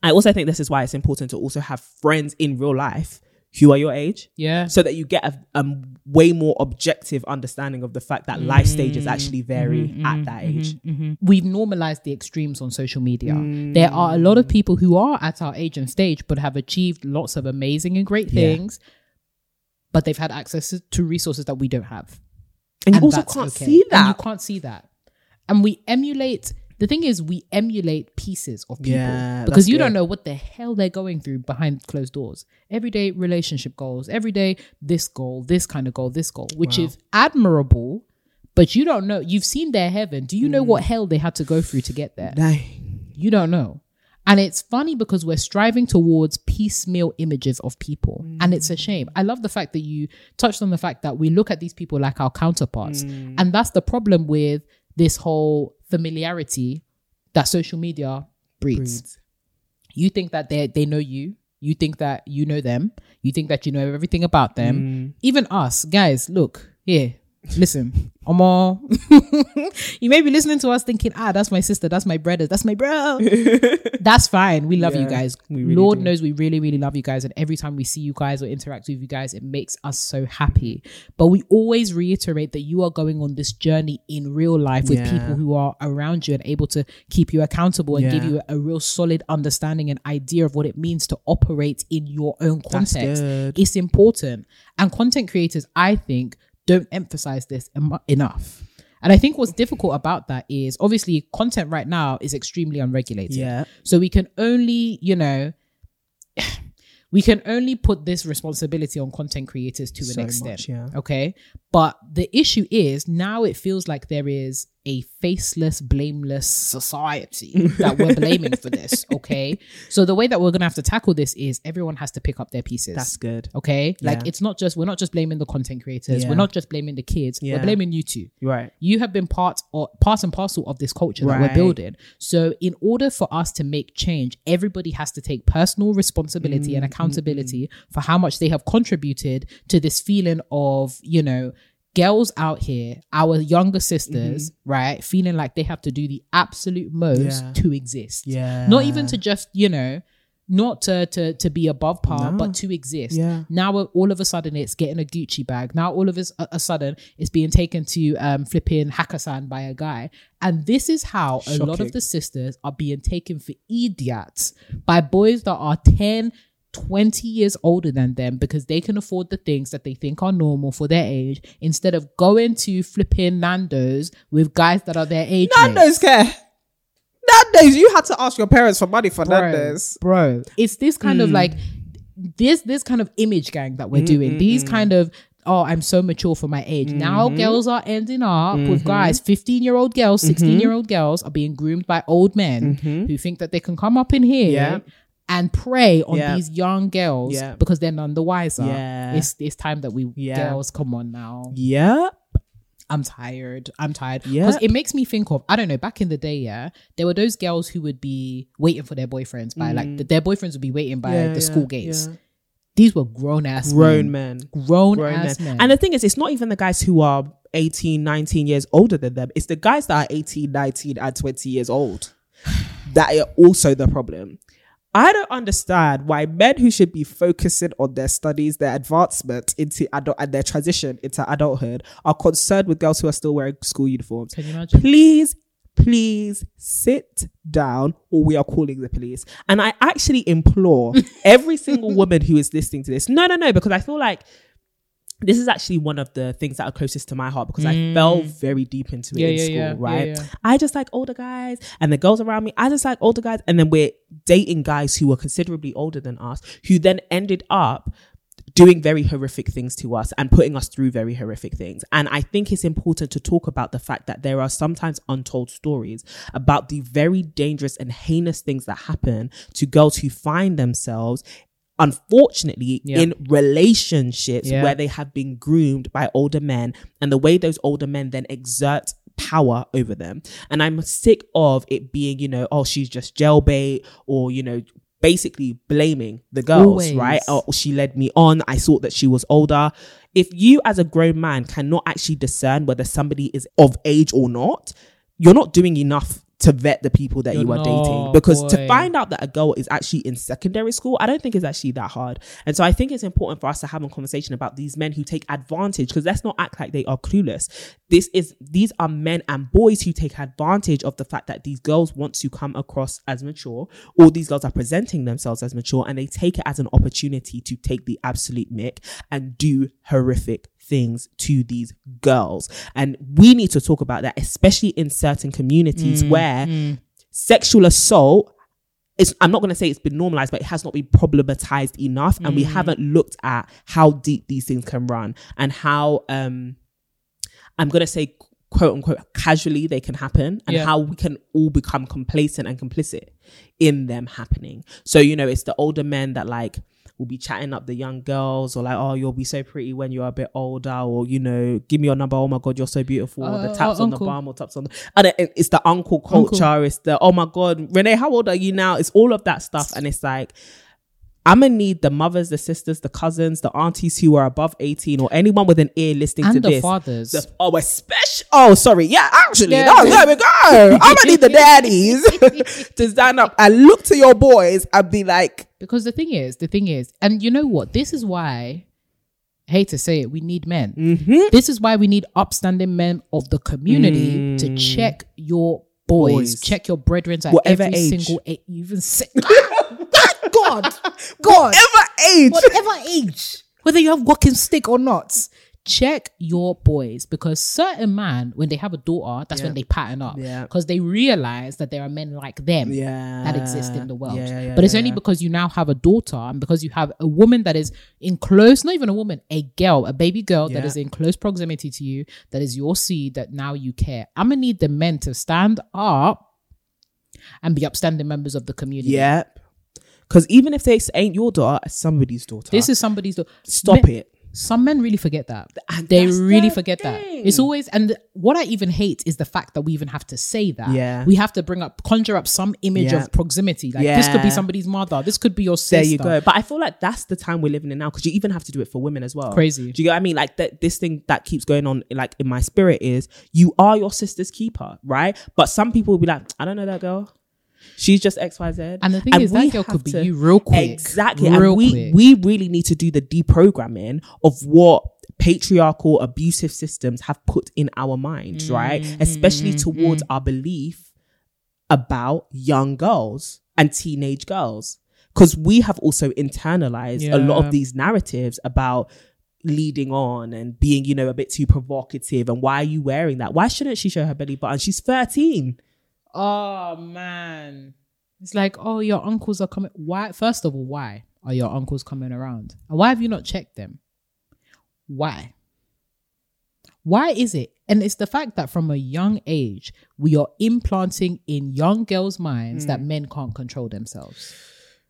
I also think this is why it's important to also have friends in real life who are your age, yeah, so that you get a, a way more objective understanding of the fact that mm. life stages actually vary mm-hmm. at that mm-hmm. age. Mm-hmm. We've normalized the extremes on social media. Mm. There are a lot of people who are at our age and stage but have achieved lots of amazing and great things, yeah. but they've had access to resources that we don't have. And, and you also can't okay. see that. And you can't see that. And we emulate... The thing is, we emulate pieces of people yeah, because you good. don't know what the hell they're going through behind closed doors. Everyday relationship goals, everyday this goal, this kind of goal, this goal, which wow. is admirable, but you don't know. You've seen their heaven. Do you mm. know what hell they had to go through to get there? Dang. You don't know. And it's funny because we're striving towards piecemeal images of people. Mm. And it's a shame. I love the fact that you touched on the fact that we look at these people like our counterparts. Mm. And that's the problem with this whole familiarity that social media breeds. breeds. You think that they they know you. You think that you know them. You think that you know everything about them. Mm. Even us, guys, look, here, listen, Omar. You may be listening to us thinking, ah, that's my sister, that's my brother, that's my bro. That's fine. We love yeah, you guys. We really Lord do. knows we really, really love you guys. And every time we see you guys or interact with you guys, it makes us so happy. But we always reiterate that you are going on this journey in real life with yeah. people who are around you and able to keep you accountable and yeah. give you a, a real solid understanding and idea of what it means to operate in your own context. It's important. And content creators, I think, don't emphasize this em- enough. And I think what's difficult about that is obviously content right now is extremely unregulated. Yeah. So we can only, you know, we can only put this responsibility on content creators to so an extent. Much, yeah. Okay. But the issue is now it feels like there is a faceless, blameless society that we're blaming for this. Okay. So the way that we're going to have to tackle this is everyone has to pick up their pieces. That's good. Okay. Like yeah. it's not just, we're not just blaming the content creators. Yeah. We're not just blaming the kids. Yeah. We're blaming you two. Right. You have been part or part and parcel of this culture right. that we're building. So in order for us to make change, everybody has to take personal responsibility mm, and accountability mm, mm. for how much they have contributed to this feeling of, you know, girls out here, our younger sisters, mm-hmm. right, feeling like they have to do the absolute most yeah. to exist. Yeah. Not even to just, you know, not to to, to be above par, no. but to exist. Yeah. Now all of a sudden it's getting a Gucci bag. Now all of a, a sudden it's being taken to um, flipping Hakasan by a guy. And this is how Shocking. a lot of the sisters are being taken for idiots by boys that are ten, twenty years older than them because they can afford the things that they think are normal for their age instead of going to flipping Nando's with guys that are their age. Nando's care. Nando's, you had to ask your parents for money for bro, Nando's. Bro, it's this kind mm. of like, this, this kind of image gang that we're mm-hmm. doing. These kind of, oh, I'm so mature for my age. Mm-hmm. Now girls are ending up mm-hmm. with guys, fifteen-year-old girls, sixteen-year-old mm-hmm. girls are being groomed by old men mm-hmm. who think that they can come up in here yeah. and prey on yeah. these young girls yeah. because they're none the wiser. Yeah. It's it's time that we yeah. girls come on now. Yeah. I'm tired. I'm tired. Yeah. Because it makes me think of, I don't know, back in the day, yeah, there were those girls who would be waiting for their boyfriends by mm. like, the, their boyfriends would be waiting by yeah, the yeah, school gates. Yeah. These were grown ass grown men. men. Grown, grown ass men. men. And the thing is, it's not even the guys who are eighteen, nineteen years older than them. It's the guys that are eighteen, nineteen and twenty years old that are also the problem. I don't understand why men who should be focusing on their studies, their advancement into adult and their transition into adulthood are concerned with girls who are still wearing school uniforms. Can you imagine? Please, please sit down or we are calling the police. And I actually implore every single woman who is listening to this. No, no, no, because I feel like this is actually one of the things that are closest to my heart because mm. I fell very deep into it yeah, in yeah, school, yeah, right? Yeah, yeah. I just like older guys and the girls around me, I just like older guys. And then we're dating guys who were considerably older than us, who then ended up doing very horrific things to us and putting us through very horrific things. And I think it's important to talk about the fact that there are sometimes untold stories about the very dangerous and heinous things that happen to girls who find themselves unfortunately yep. in relationships yep. where they have been groomed by older men and the way those older men then exert power over them. And I'm sick of it being, you know, oh, she's just jailbait or, you know, basically blaming the girls, Always. right? Oh, she led me on. I thought that she was older. If you as a grown man cannot actually discern whether somebody is of age or not, you're not doing enough to vet the people that You're you are dating. Because boy. to find out that a girl is actually in secondary school, I don't think it's actually that hard. And so I think it's important for us to have a conversation about these men who take advantage, because let's not act like they are clueless. This is, these are men and boys who take advantage of the fact that these girls want to come across as mature, or these girls are presenting themselves as mature, and they take it as an opportunity to take the absolute mick and do horrific things to these girls. And we need to talk about that, especially in certain communities mm, where mm. sexual assault is, I'm not going to say it's been normalized, but it has not been problematized enough, mm. and we haven't looked at how deep these things can run and how um I'm going to say quote unquote casually they can happen, and yeah. how we can all become complacent and complicit in them happening. So, you know, it's the older men that like will be chatting up the young girls, or like, oh, you'll be so pretty when you're a bit older, or, you know, give me your number, oh my god, you're so beautiful, uh, or the taps uh, on the bum, or taps on the, and it's the uncle culture, uncle. It's the, oh my god, Renee, how old are you now? It's all of that stuff. And it's like, I'm gonna need the mothers, the sisters, the cousins, the aunties who are above eighteen, or anyone with an ear listening and to the this. Fathers. The, oh, especially. Oh, sorry. Yeah, actually, yeah. No, there we go. I'm gonna need the daddies to stand up and look to your boys and be like. Because the thing is, the thing is, and you know what? This is why. I hate to say it, we need men. Mm-hmm. This is why we need upstanding men of the community mm. to check your boys, boys, check your brethren at whatever every age. Single age, even six. God, God, whatever age, whatever age, whether you have walking stick or not, check your boys, because certain man, when they have a daughter, that's yeah. when they pattern up, because yeah. they realize that there are men like them yeah. that exist in the world. Yeah, yeah, yeah, but it's yeah, only yeah. because you now have a daughter, and because you have a woman that is in close, not even a woman, a girl, a baby girl yeah. that is in close proximity to you, that is your seed, that now you care. I'm gonna need the men to stand up and be upstanding members of the community. Yep. Yeah. Because even if they ain't your daughter, it's somebody's daughter. This is somebody's daughter. Stop men, it. Some men really forget that. And they really forget thing. that. It's always, and what I even hate is the fact that we even have to say that. Yeah. We have to bring up, conjure up some image yeah. of proximity. Like yeah. this could be somebody's mother. This could be your sister. There you go. But I feel like that's the time we're living in now, because you even have to do it for women as well. Crazy. Do you get what I mean? Like that. This thing that keeps going on like in my spirit is, you are your sister's keeper, right? But some people will be like, I don't know that girl. She's just X Y Z. And the thing and is, that girl could be to, you real quick. Exactly. Real and we, quick. we really need to do the deprogramming of what patriarchal, abusive systems have put in our minds, mm-hmm. right? Especially towards mm-hmm. our belief about young girls and teenage girls. Because we have also internalized yeah. a lot of these narratives about leading on and being, you know, a bit too provocative. And why are you wearing that? Why shouldn't she show her belly button? She's thirteen. Oh man, it's like, oh, your uncles are coming. Why? First of all, why are your uncles coming around, and why have you not checked them? Why? Why is it? And it's the fact that from a young age we are implanting in young girls' minds mm. that men can't control themselves.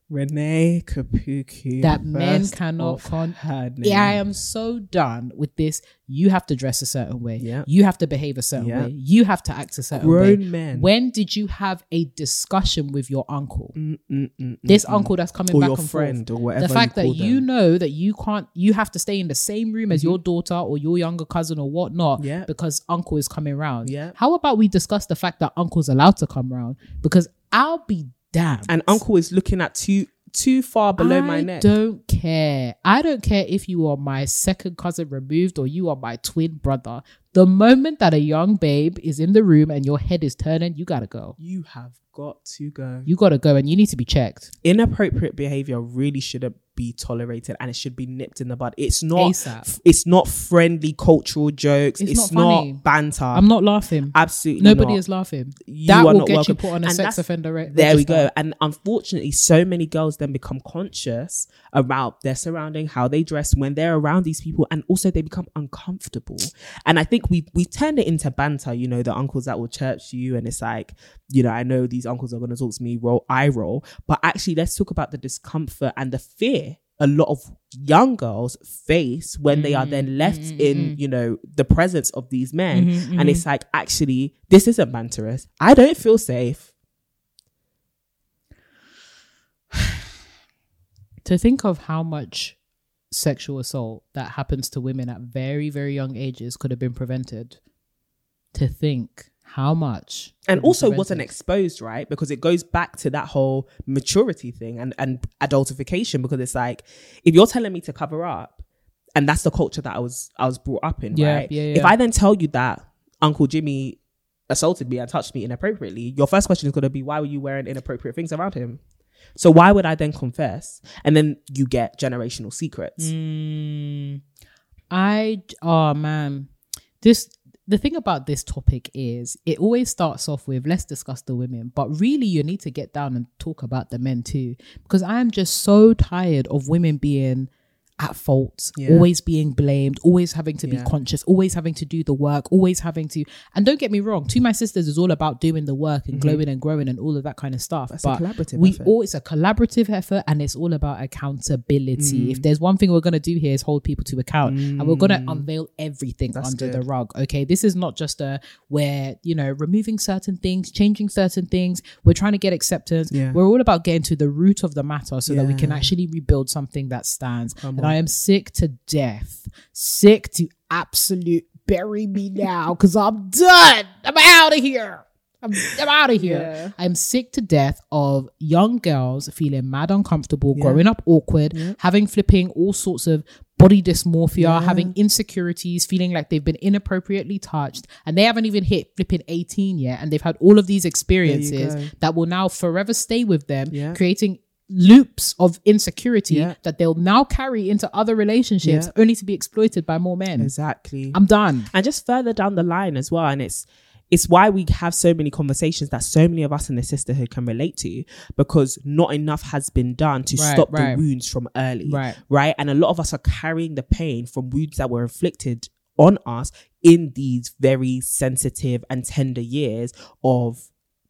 Renee Kapuki. That men cannot con. Yeah, I am so done with this. You have to dress a certain way. Yeah. You have to behave a certain yeah. way. You have to act a certain Grown way. Grown men. When did you have a discussion with your uncle? Mm, mm, mm, this mm, uncle that's coming or back your and friend forth. Or whatever. The fact you that them. You know that you can't, you have to stay in the same room mm-hmm. as your daughter or your younger cousin or whatnot yeah. because uncle is coming round. Yeah. How about we discuss the fact that uncle's allowed to come round? Because I'll be damn. And uncle is looking at too too far below I my neck. I don't care. I don't care if you are my second cousin removed or you are my twin brother. The moment that a young babe is in the room and your head is turning, you gotta go. You have got to go. You gotta go and you need to be checked. Inappropriate behavior really shouldn't be tolerated and it should be nipped in the bud. It's not ASAP. It's not friendly cultural jokes. It's, it's not, not banter. I'm not laughing. Absolutely Nobody not. Is laughing. You that will get welcome. You put on a and sex offender re- There register. We go. And unfortunately, so many girls then become conscious about their surrounding, how they dress when they're around these people, and also they become uncomfortable. And I think we we turned it into banter, you know, the uncles that will church you and it's like, you know, I know these uncles are going to talk to me, roll, I roll. But actually, let's talk about the discomfort and the fear a lot of young girls face when mm, they are then left mm, in, mm. you know, the presence of these men. Mm-hmm, and mm-hmm. it's like, actually, this isn't banterous. I don't feel safe. To think of how much sexual assault that happens to women at very, very young ages could have been prevented. To think... How much? And also wasn't exposed, right? Because it goes back to that whole maturity thing and, and adultification, because it's like, if you're telling me to cover up, and that's the culture that I was I was brought up in, yeah, right? Yeah, yeah. If I then tell you that Uncle Jimmy assaulted me and touched me inappropriately, your first question is going to be, why were you wearing inappropriate things around him? So why would I then confess? And then you get generational secrets. Mm, I, oh man, this... The thing about this topic is it always starts off with let's discuss the women, but really you need to get down and talk about the men too, because I'm just so tired of women being at fault, yeah. always being blamed, always having to yeah. be conscious, always having to do the work, always having to, and don't get me wrong, To My Sisters is all about doing the work and mm-hmm. glowing and growing and all of that kind of stuff. That's but a collaborative we effort. All, it's a collaborative effort and it's all about accountability. Mm. If there's one thing we're going to do here is hold people to account mm. and we're going to unveil everything That's under good. The rug. Okay. This is not just a, we're, you know, removing certain things, changing certain things. We're trying to get acceptance. Yeah. We're all about getting to the root of the matter so yeah. that we can actually rebuild something that stands. Um, I am sick to death, sick to absolute bury me now, because I'm done. I'm out of here. I'm, I'm out of here. Yeah. I'm sick to death of young girls feeling mad uncomfortable, yeah. growing up awkward, yeah. having flipping all sorts of body dysmorphia, yeah. having insecurities, feeling like they've been inappropriately touched and they haven't even hit flipping eighteen yet. And they've had all of these experiences that will now forever stay with them, yeah. creating loops of insecurity yeah. that they'll now carry into other relationships yeah. only to be exploited by more men. Exactly. I'm done. And just further down the line as well, and it's it's why we have so many conversations that so many of us in the sisterhood can relate to, because not enough has been done to right, stop right. the wounds from early. Right. Right. And a lot of us are carrying the pain from wounds that were inflicted on us in these very sensitive and tender years of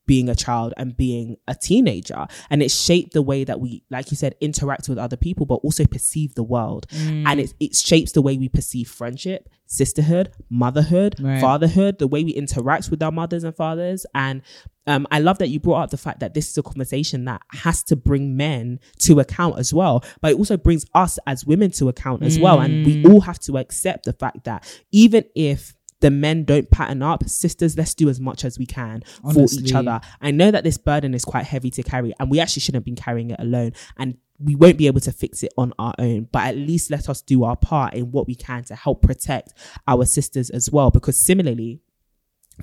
being a child and being a teenager, and it shaped the way that we, like you said, interact with other people but also perceive the world mm. and it, it shapes the way we perceive friendship, sisterhood, motherhood, right. fatherhood, the way we interact with our mothers and fathers. And um, I love that you brought up the fact that this is a conversation that has to bring men to account as well, but it also brings us as women to account as mm. well. And we all have to accept the fact that even if the men don't pattern up, sisters, let's do as much as we can Honestly. For each other. I know that this burden is quite heavy to carry and we actually shouldn't have been carrying it alone, and we won't be able to fix it on our own, but at least let us do our part in what we can to help protect our sisters as well. Because similarly,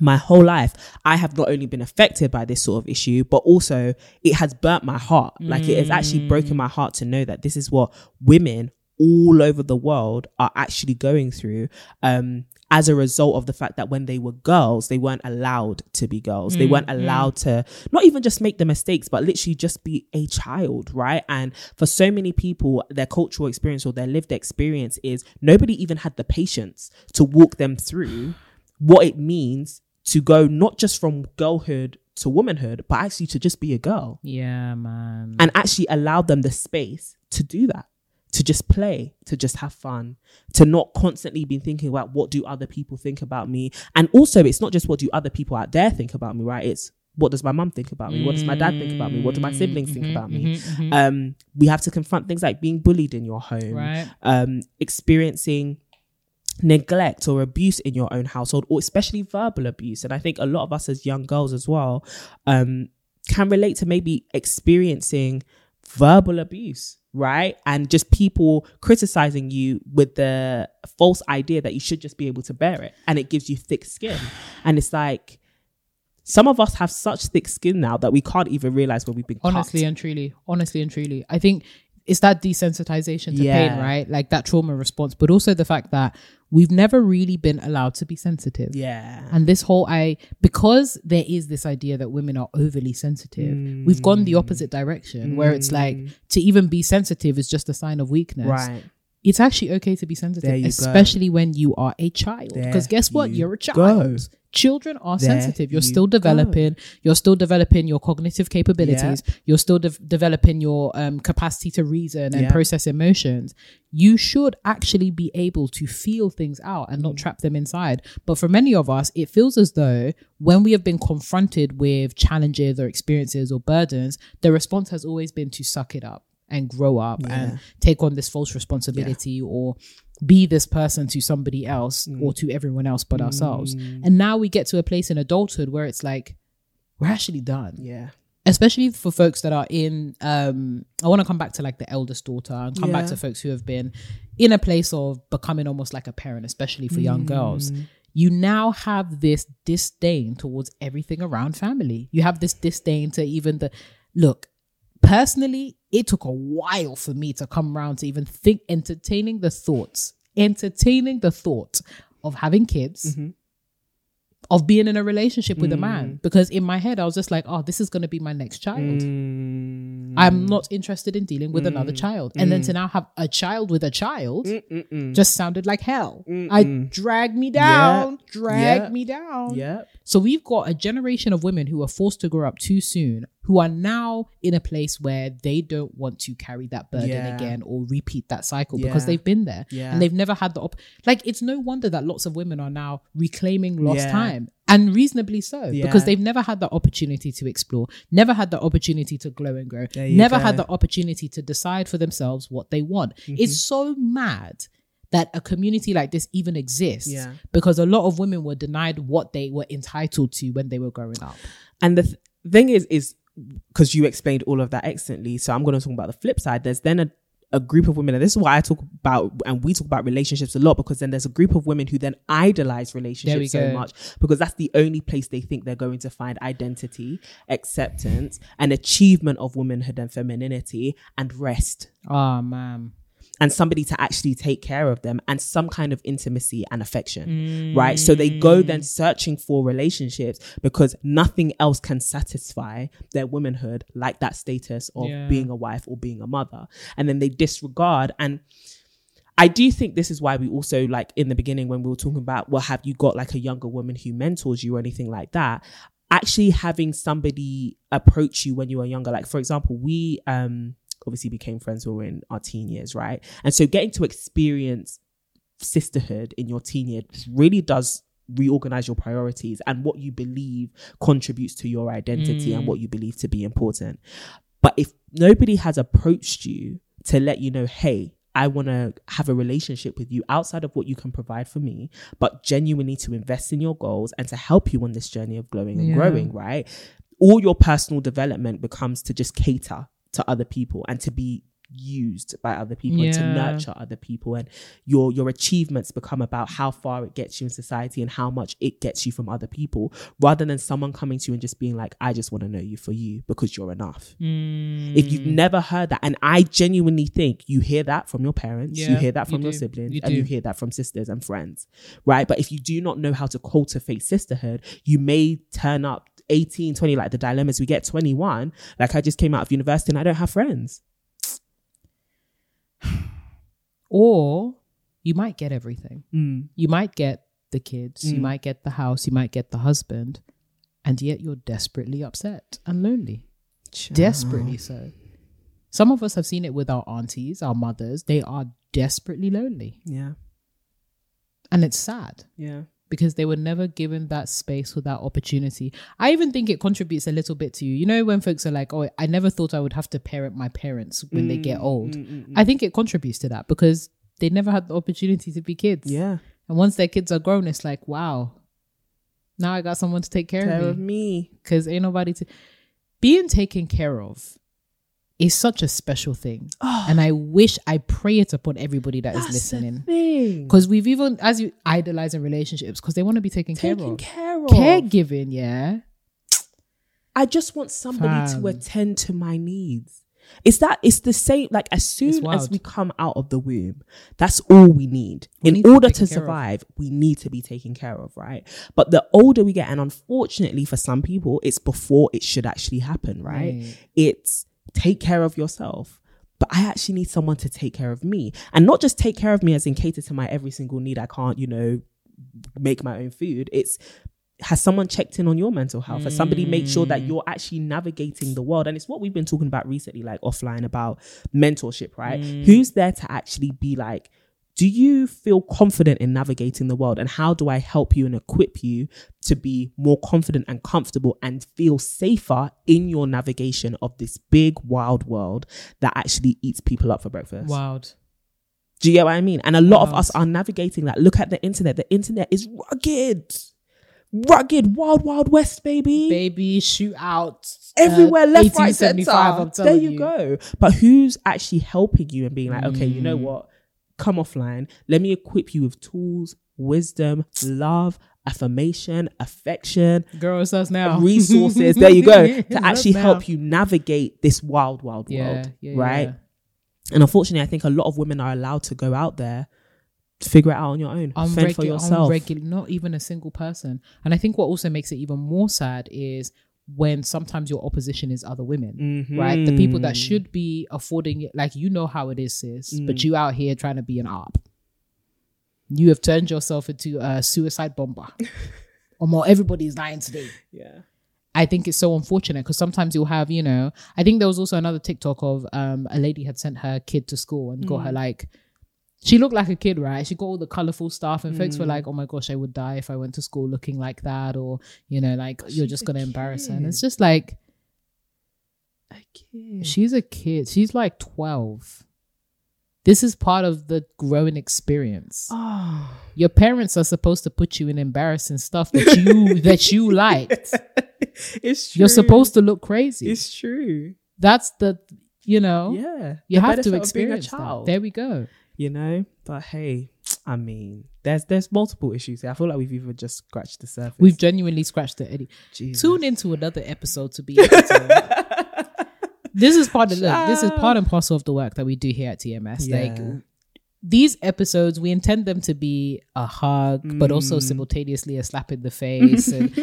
my whole life, I have not only been affected by this sort of issue, but also it has burnt my heart. Mm. Like it has actually broken my heart to know that this is what women all over the world are actually going through. Um, as a result of the fact that when they were girls, they weren't allowed to be girls. Mm, they weren't allowed mm. to not even just make the mistakes, but literally just be a child, right? And for so many people, their cultural experience or their lived experience is nobody even had the patience to walk them through what it means to go not just from girlhood to womanhood, but actually to just be a girl. Yeah, man. And actually allow them the space to do that, to just play, to just have fun, to not constantly be thinking about what do other people think about me. And also, it's not just what do other people out there think about me, right? It's what does my mum think about me? What does my dad think about me? What do my siblings mm-hmm, think about mm-hmm, me? Mm-hmm. Um, we have to confront things like being bullied in your home, right. um, experiencing neglect or abuse in your own household, or especially verbal abuse. And I think a lot of us as young girls as well um, can relate to maybe experiencing verbal abuse, right? And just people criticizing you with the false idea that you should just be able to bear it. And it gives you thick skin. And it's like, some of us have such thick skin now that we can't even realize when we've been honestly cut. and truly, honestly and truly. I think it's that desensitization to yeah. pain, right? Like that trauma response, but also the fact that we've never really been allowed to be sensitive. Yeah. And this whole, I, because there is this idea that women are overly sensitive, mm. we've gone the opposite direction mm. where it's like to even be sensitive is just a sign of weakness. Right. It's actually okay to be sensitive, especially go. when you are a child. Because guess what? You You're a child. Go. Children are there sensitive. You're you still developing. Go. You're still developing your cognitive capabilities. Yeah. You're still de- developing your um, capacity to reason and yeah. process emotions. You should actually be able to feel things out and mm. not trap them inside. But for many of us, it feels as though when we have been confronted with challenges or experiences or burdens, the response has always been to suck it up and grow up yeah. and take on this false responsibility yeah. or be this person to somebody else mm. or to everyone else but mm. ourselves. And now we get to a place in adulthood where it's like, we're actually done. Yeah. Especially for folks that are in, um, I want to come back to like the eldest daughter and come yeah. back to folks who have been in a place of becoming almost like a parent, especially for mm. young girls. You now have this disdain towards everything around family. You have this disdain to even the, look, personally, it took a while for me to come around to even think, entertaining the thoughts, entertaining the thought of having kids, mm-hmm. of being in a relationship with mm. a man. Because in my head, I was just like, oh, this is going to be my next child. Mm. I'm not interested in dealing with mm. another child. And mm. then to now have a child with a child Mm-mm-mm. just sounded like hell. Mm-mm. I dragged me down, yep. dragged yep. me down. Yep. So we've got a generation of women who are forced to grow up too soon, who are now in a place where they don't want to carry that burden yeah. again or repeat that cycle yeah. because they've been there yeah. and they've never had the op- like it's no wonder that lots of women are now reclaiming lost yeah. time, and reasonably so yeah. because they've never had the opportunity to explore, never had the opportunity to glow and grow, never go. had the opportunity to decide for themselves what they want. Mm-hmm. It's so mad that a community like this even exists yeah. because a lot of women were denied what they were entitled to when they were growing up. And the th- thing is is because you explained all of that excellently, so I'm going to talk about the flip side. There's then a, a group of women, and this is why I talk about, and we talk about relationships a lot, because then there's a group of women who then idolize relationships so much because that's the only place they think they're going to find identity, acceptance, and achievement of womanhood and femininity, and rest. Oh, man. And somebody to actually take care of them, and some kind of intimacy and affection, mm. right? So they go then searching for relationships because nothing else can satisfy their womanhood like that status of yeah. being a wife or being a mother. And then they disregard. And I do think this is why we also, like in the beginning when we were talking about, well, have you got like a younger woman who mentors you or anything like that? Actually having somebody approach you when you are younger. Like, for example, we... um. obviously became friends when we were in our teen years, right? And so getting to experience sisterhood in your teen year really does reorganize your priorities and what you believe contributes to your identity mm. and what you believe to be important. But if nobody has approached you to let you know, hey, I want to have a relationship with you outside of what you can provide for me, but genuinely to invest in your goals and to help you on this journey of glowing and yeah. growing, right? All your personal development becomes to just cater to other people and to be used by other people yeah. and to nurture other people, and your your achievements become about how far it gets you in society and how much it gets you from other people, rather than someone coming to you and just being like, I just want to know you for you because you're enough. Mm. If you've never heard that, and I genuinely think you hear that from your parents, yeah, you hear that from you your do. siblings, you and do. you hear that from sisters and friends, right? But if you do not know how to cultivate sisterhood, you may turn up eighteen, twenty, like the dilemmas we get twenty-one, like I just came out of university and I don't have friends. Or you might get everything. Mm. You might get the kids, mm. you might get the house, you might get the husband, And yet you're desperately upset and lonely. Sure. Desperately so. Some of us have seen it with our aunties, our mothers. They are desperately lonely. Yeah. And it's sad. Yeah. Because they were never given that space or that opportunity. I even think it contributes a little bit to you. You know, when folks are like, oh, I never thought I would have to parent my parents when mm, they get old. Mm, mm, mm. I think it contributes to that because they never had the opportunity to be kids. Yeah. And once their kids are grown, it's like, wow, now I got someone to take care, care of me. Because ain't nobody to... Being taken care of is such a special thing. Oh, and I wish, I pray it upon everybody that is listening. Because we've even, as you idolize in relationships, because they want to be taken care of. Taken care of. Caregiving, yeah. I just want somebody Fam. to attend to my needs. It's that, it's the same, like as soon as we come out of the womb, that's all we need. We in need order to, to survive, we need to be taken care of, right? But the older we get, and unfortunately for some people, it's before it should actually happen, right? right. It's take care of yourself. But I actually need someone to take care of me. And not just take care of me as in cater to my every single need. I can't, you know, make my own food. It's, has someone checked in on your mental health? Has somebody made sure that you're actually navigating the world? And it's what we've been talking about recently, like offline, about mentorship, right? Mm. Who's there to actually be like, do you feel confident in navigating the world? And how do I help you and equip you to be more confident and comfortable and feel safer in your navigation of this big, wild world that actually eats people up for breakfast? Wild. Do you get what I mean? And a lot wild. of us are navigating that. Look at the internet. The internet is rugged. Rugged, wild, wild west, baby. Baby, shoot out. Everywhere, uh, left, right, center. There you, you go. But who's actually helping you and being like, mm. okay, you know what? Come offline. Let me equip you with tools, wisdom, love, affirmation, affection. Girl, it's us now. Resources. There you go. To actually help you navigate this wild, wild yeah, world. Yeah, right? Yeah. And unfortunately, I think a lot of women are allowed to go out there, figure it out on your own. Unregu- Fend for yourself. Unregu- not even a single person. And I think what also makes it even more sad is when sometimes your opposition is other women, mm-hmm. right? The people that should be affording it, like, you know how it is, sis, mm. but you out here trying to be an op. You have turned yourself into a suicide bomber. Or more, everybody's dying today. Yeah. I think it's so unfortunate because sometimes you'll have, you know, I think there was also another TikTok of um, a lady had sent her kid to school and mm. got her like, she looked like a kid, right? She got all the colourful stuff and mm. folks were like, oh my gosh, I would die if I went to school looking like that, or, you know, like, she's you're just going to embarrass her. And it's just like, a kid. She's a kid. She's like twelve. This is part of the growing experience. Oh. Your parents are supposed to put you in embarrassing stuff that you that you liked. It's true. You're supposed to look crazy. It's true. That's the, you know, yeah. you the have to experience that. There we go. You know, but hey, I mean, there's there's multiple issues here. I feel like we've even just scratched the surface. We've genuinely scratched the Eddie. Jesus. Tune into another episode to be. This is part of look, this is part and parcel of the work that we do here at T M S. Yeah. Like these episodes, we intend them to be a hug, mm. but also simultaneously a slap in the face and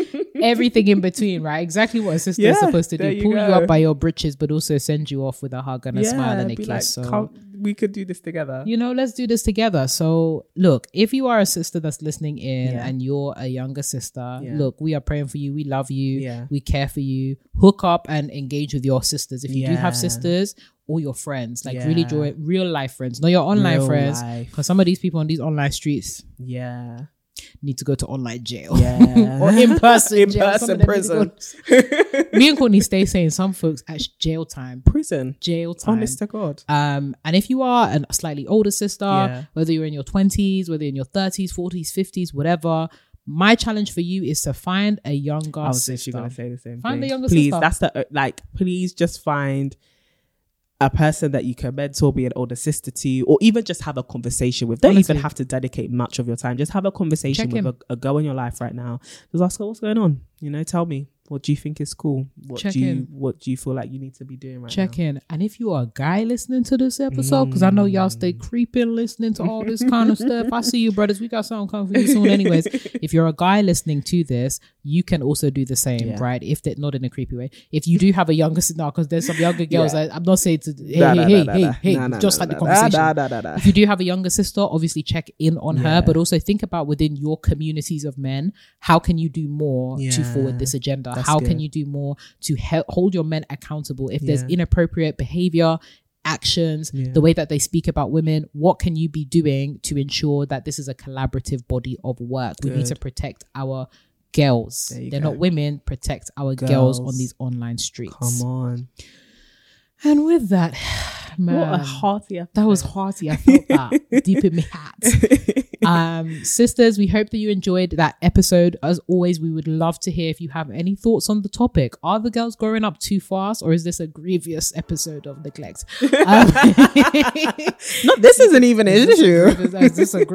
everything in between, right? Exactly what a sister yeah, is supposed to do: you pull go. you up by your britches, but also send you off with a hug and a yeah, smile and a kiss. Like, so. We could do this together. You know, let's do this together. So look, if you are a sister that's listening in yeah. and you're a younger sister, yeah. look, we are praying for you. We love you. Yeah. We care for you. Hook up and engage with your sisters. If you yeah. do have sisters or your friends, like yeah. really joy, real life friends, not your online real friends. Because some of these people on these online streets yeah, need to go to online jail. Yeah. Or in-person in jail. In-person prison. Me and Courtney stay saying some folks at jail time. Prison. Jail time. Honest to God. Um, and if you are a slightly older sister, yeah. whether you're in your twenties, whether you're in your thirties, forties, fifties, whatever, my challenge for you is to find a younger sister. I was literally going to say the same find thing. Find a younger please, sister. Please, that's the, like, please just find a person that you can mentor, be an older sister to, or even just have a conversation with. Don't Honestly. even have to dedicate much of your time. Just have a conversation Check with a, a girl in your life right now. Just ask her, what's going on? You know, tell me, what do you think is cool? What Check do you in. What do you feel like you need to be doing right Check now? Check in. And if you are a guy listening to this episode, because mm. I know y'all stay creeping listening to all this kind of stuff. I see you, brothers. We got something coming for you soon anyways. If you're a guy listening to this, you can also do the same, yeah. right? If they're not in a creepy way. If you do have a younger sister, no, because there's some younger girls. Yeah. I, I'm not saying to, hey, nah, hey, nah, hey, nah, hey, nah, hey, nah, nah, just nah, like nah, the conversation. Nah, nah, nah, nah. If you do have a younger sister, obviously check in on yeah. her, but also think about within your communities of men, how can you do more yeah. to forward this agenda? behavior. That's how good. Can you do more to he- hold your men accountable if yeah. there's inappropriate behavior, actions, yeah. the way that they speak about women? What can you be doing to ensure that this is a collaborative body of work? Good. We need to protect our girls. They're go. Not women. Protect our girls. girls on these online streets. Come on. And with that, man, what a hearty episode. That was hearty. I felt that deep in my heart. Um, sisters, we hope that you enjoyed that episode. As always, we would love to hear if you have any thoughts on the topic. Are the girls growing up too fast, or is this a grievous episode of neglect? Um, no, this isn't even an issue. Is this a, is this a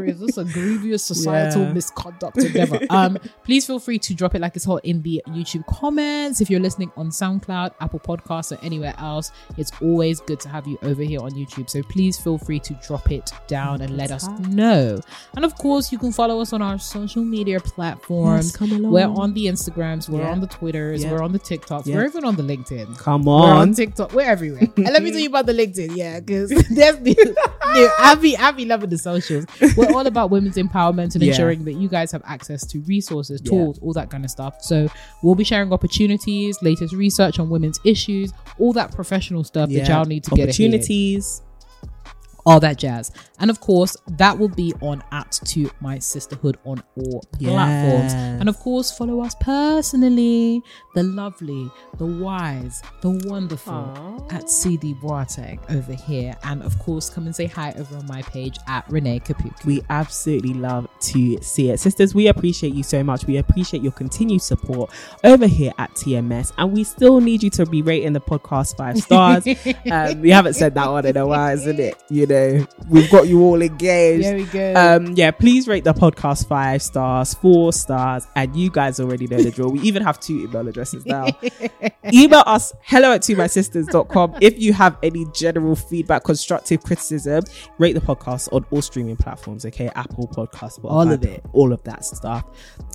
grievous societal yeah. misconduct endeavor? Um, please feel free to drop it like it's hot in the YouTube comments. If you're listening on SoundCloud, Apple Podcasts, or anywhere else, it's always good to have you over here on YouTube. So please feel free to drop it down and let us know. And of course, you can follow us on our social media platforms. Yes, come along. We're on the Instagrams, we're yeah. on the Twitters, yeah. we're on the TikToks, yeah. we're even on the LinkedIn. Come on. We're on TikTok, we're everywhere. And let me tell you about the LinkedIn, yeah, because there's the, yeah, I be, I be loving the socials. We're all about women's empowerment and yeah. ensuring that you guys have access to resources, tools, yeah. all that kind of stuff. So we'll be sharing opportunities, latest research on women's issues, all that professional stuff yeah. that y'all need to get ahead. Opportunities. All that jazz. And of course, that will be on at To My Sisterhood on all yes. platforms. And of course, follow us personally, the lovely, the wise, the wonderful Aww. At CDBratek over here. And of course, come and say hi over on my page at Renee Kapuki. We absolutely love to see it. Sisters, we appreciate you so much. We appreciate your continued support over here at T M S. And we still need you to be rating the podcast five stars. um, we haven't said that one in a while, isn't it? You know, we've got you all engaged. There we go. Um, yeah, please rate the podcast five stars, four stars, and you guys already know the drill. We even have two email addresses now. Email us hello at to my sisters dot com if you have any general feedback, constructive criticism. Rate the podcast on all streaming platforms, okay? Apple Podcasts, all of it, all of that stuff.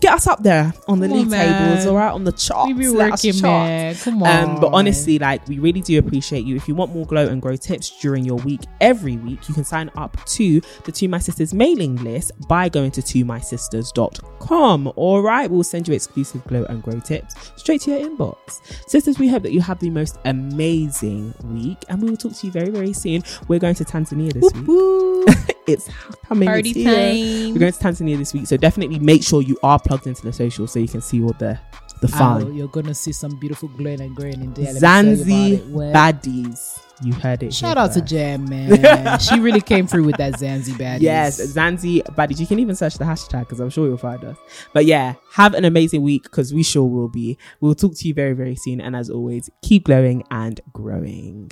Get us up there on the Come league on, tables, all right, on the charts. We be working, man. Come on. Um, but honestly, like, we really do appreciate you. If you want more glow and grow tips during your week, every week, you can sign up to the To My Sisters mailing list by going to to my sisters dot com. All right, we'll send you exclusive glow and grow tips straight to your inbox. Sisters, we hope that you have the most amazing week, and we will talk to you very, very soon. We're going to Tanzania this Woo-woo. week. It's coming this year. Time. We're going to Tanzania this week, so definitely make sure you are plugged into the social so you can see all the the fun. Oh, you're gonna see some beautiful glowing and growing in there. Zanzi baddies. You heard it. Shout out first. To Jam, man. She really came through with that Zanzi baddies. Yes, Zanzi baddies. You can even search the hashtag because I'm sure you'll find us. But yeah, have an amazing week because we sure will be. We'll talk to you very, very soon. And as always, keep glowing and growing.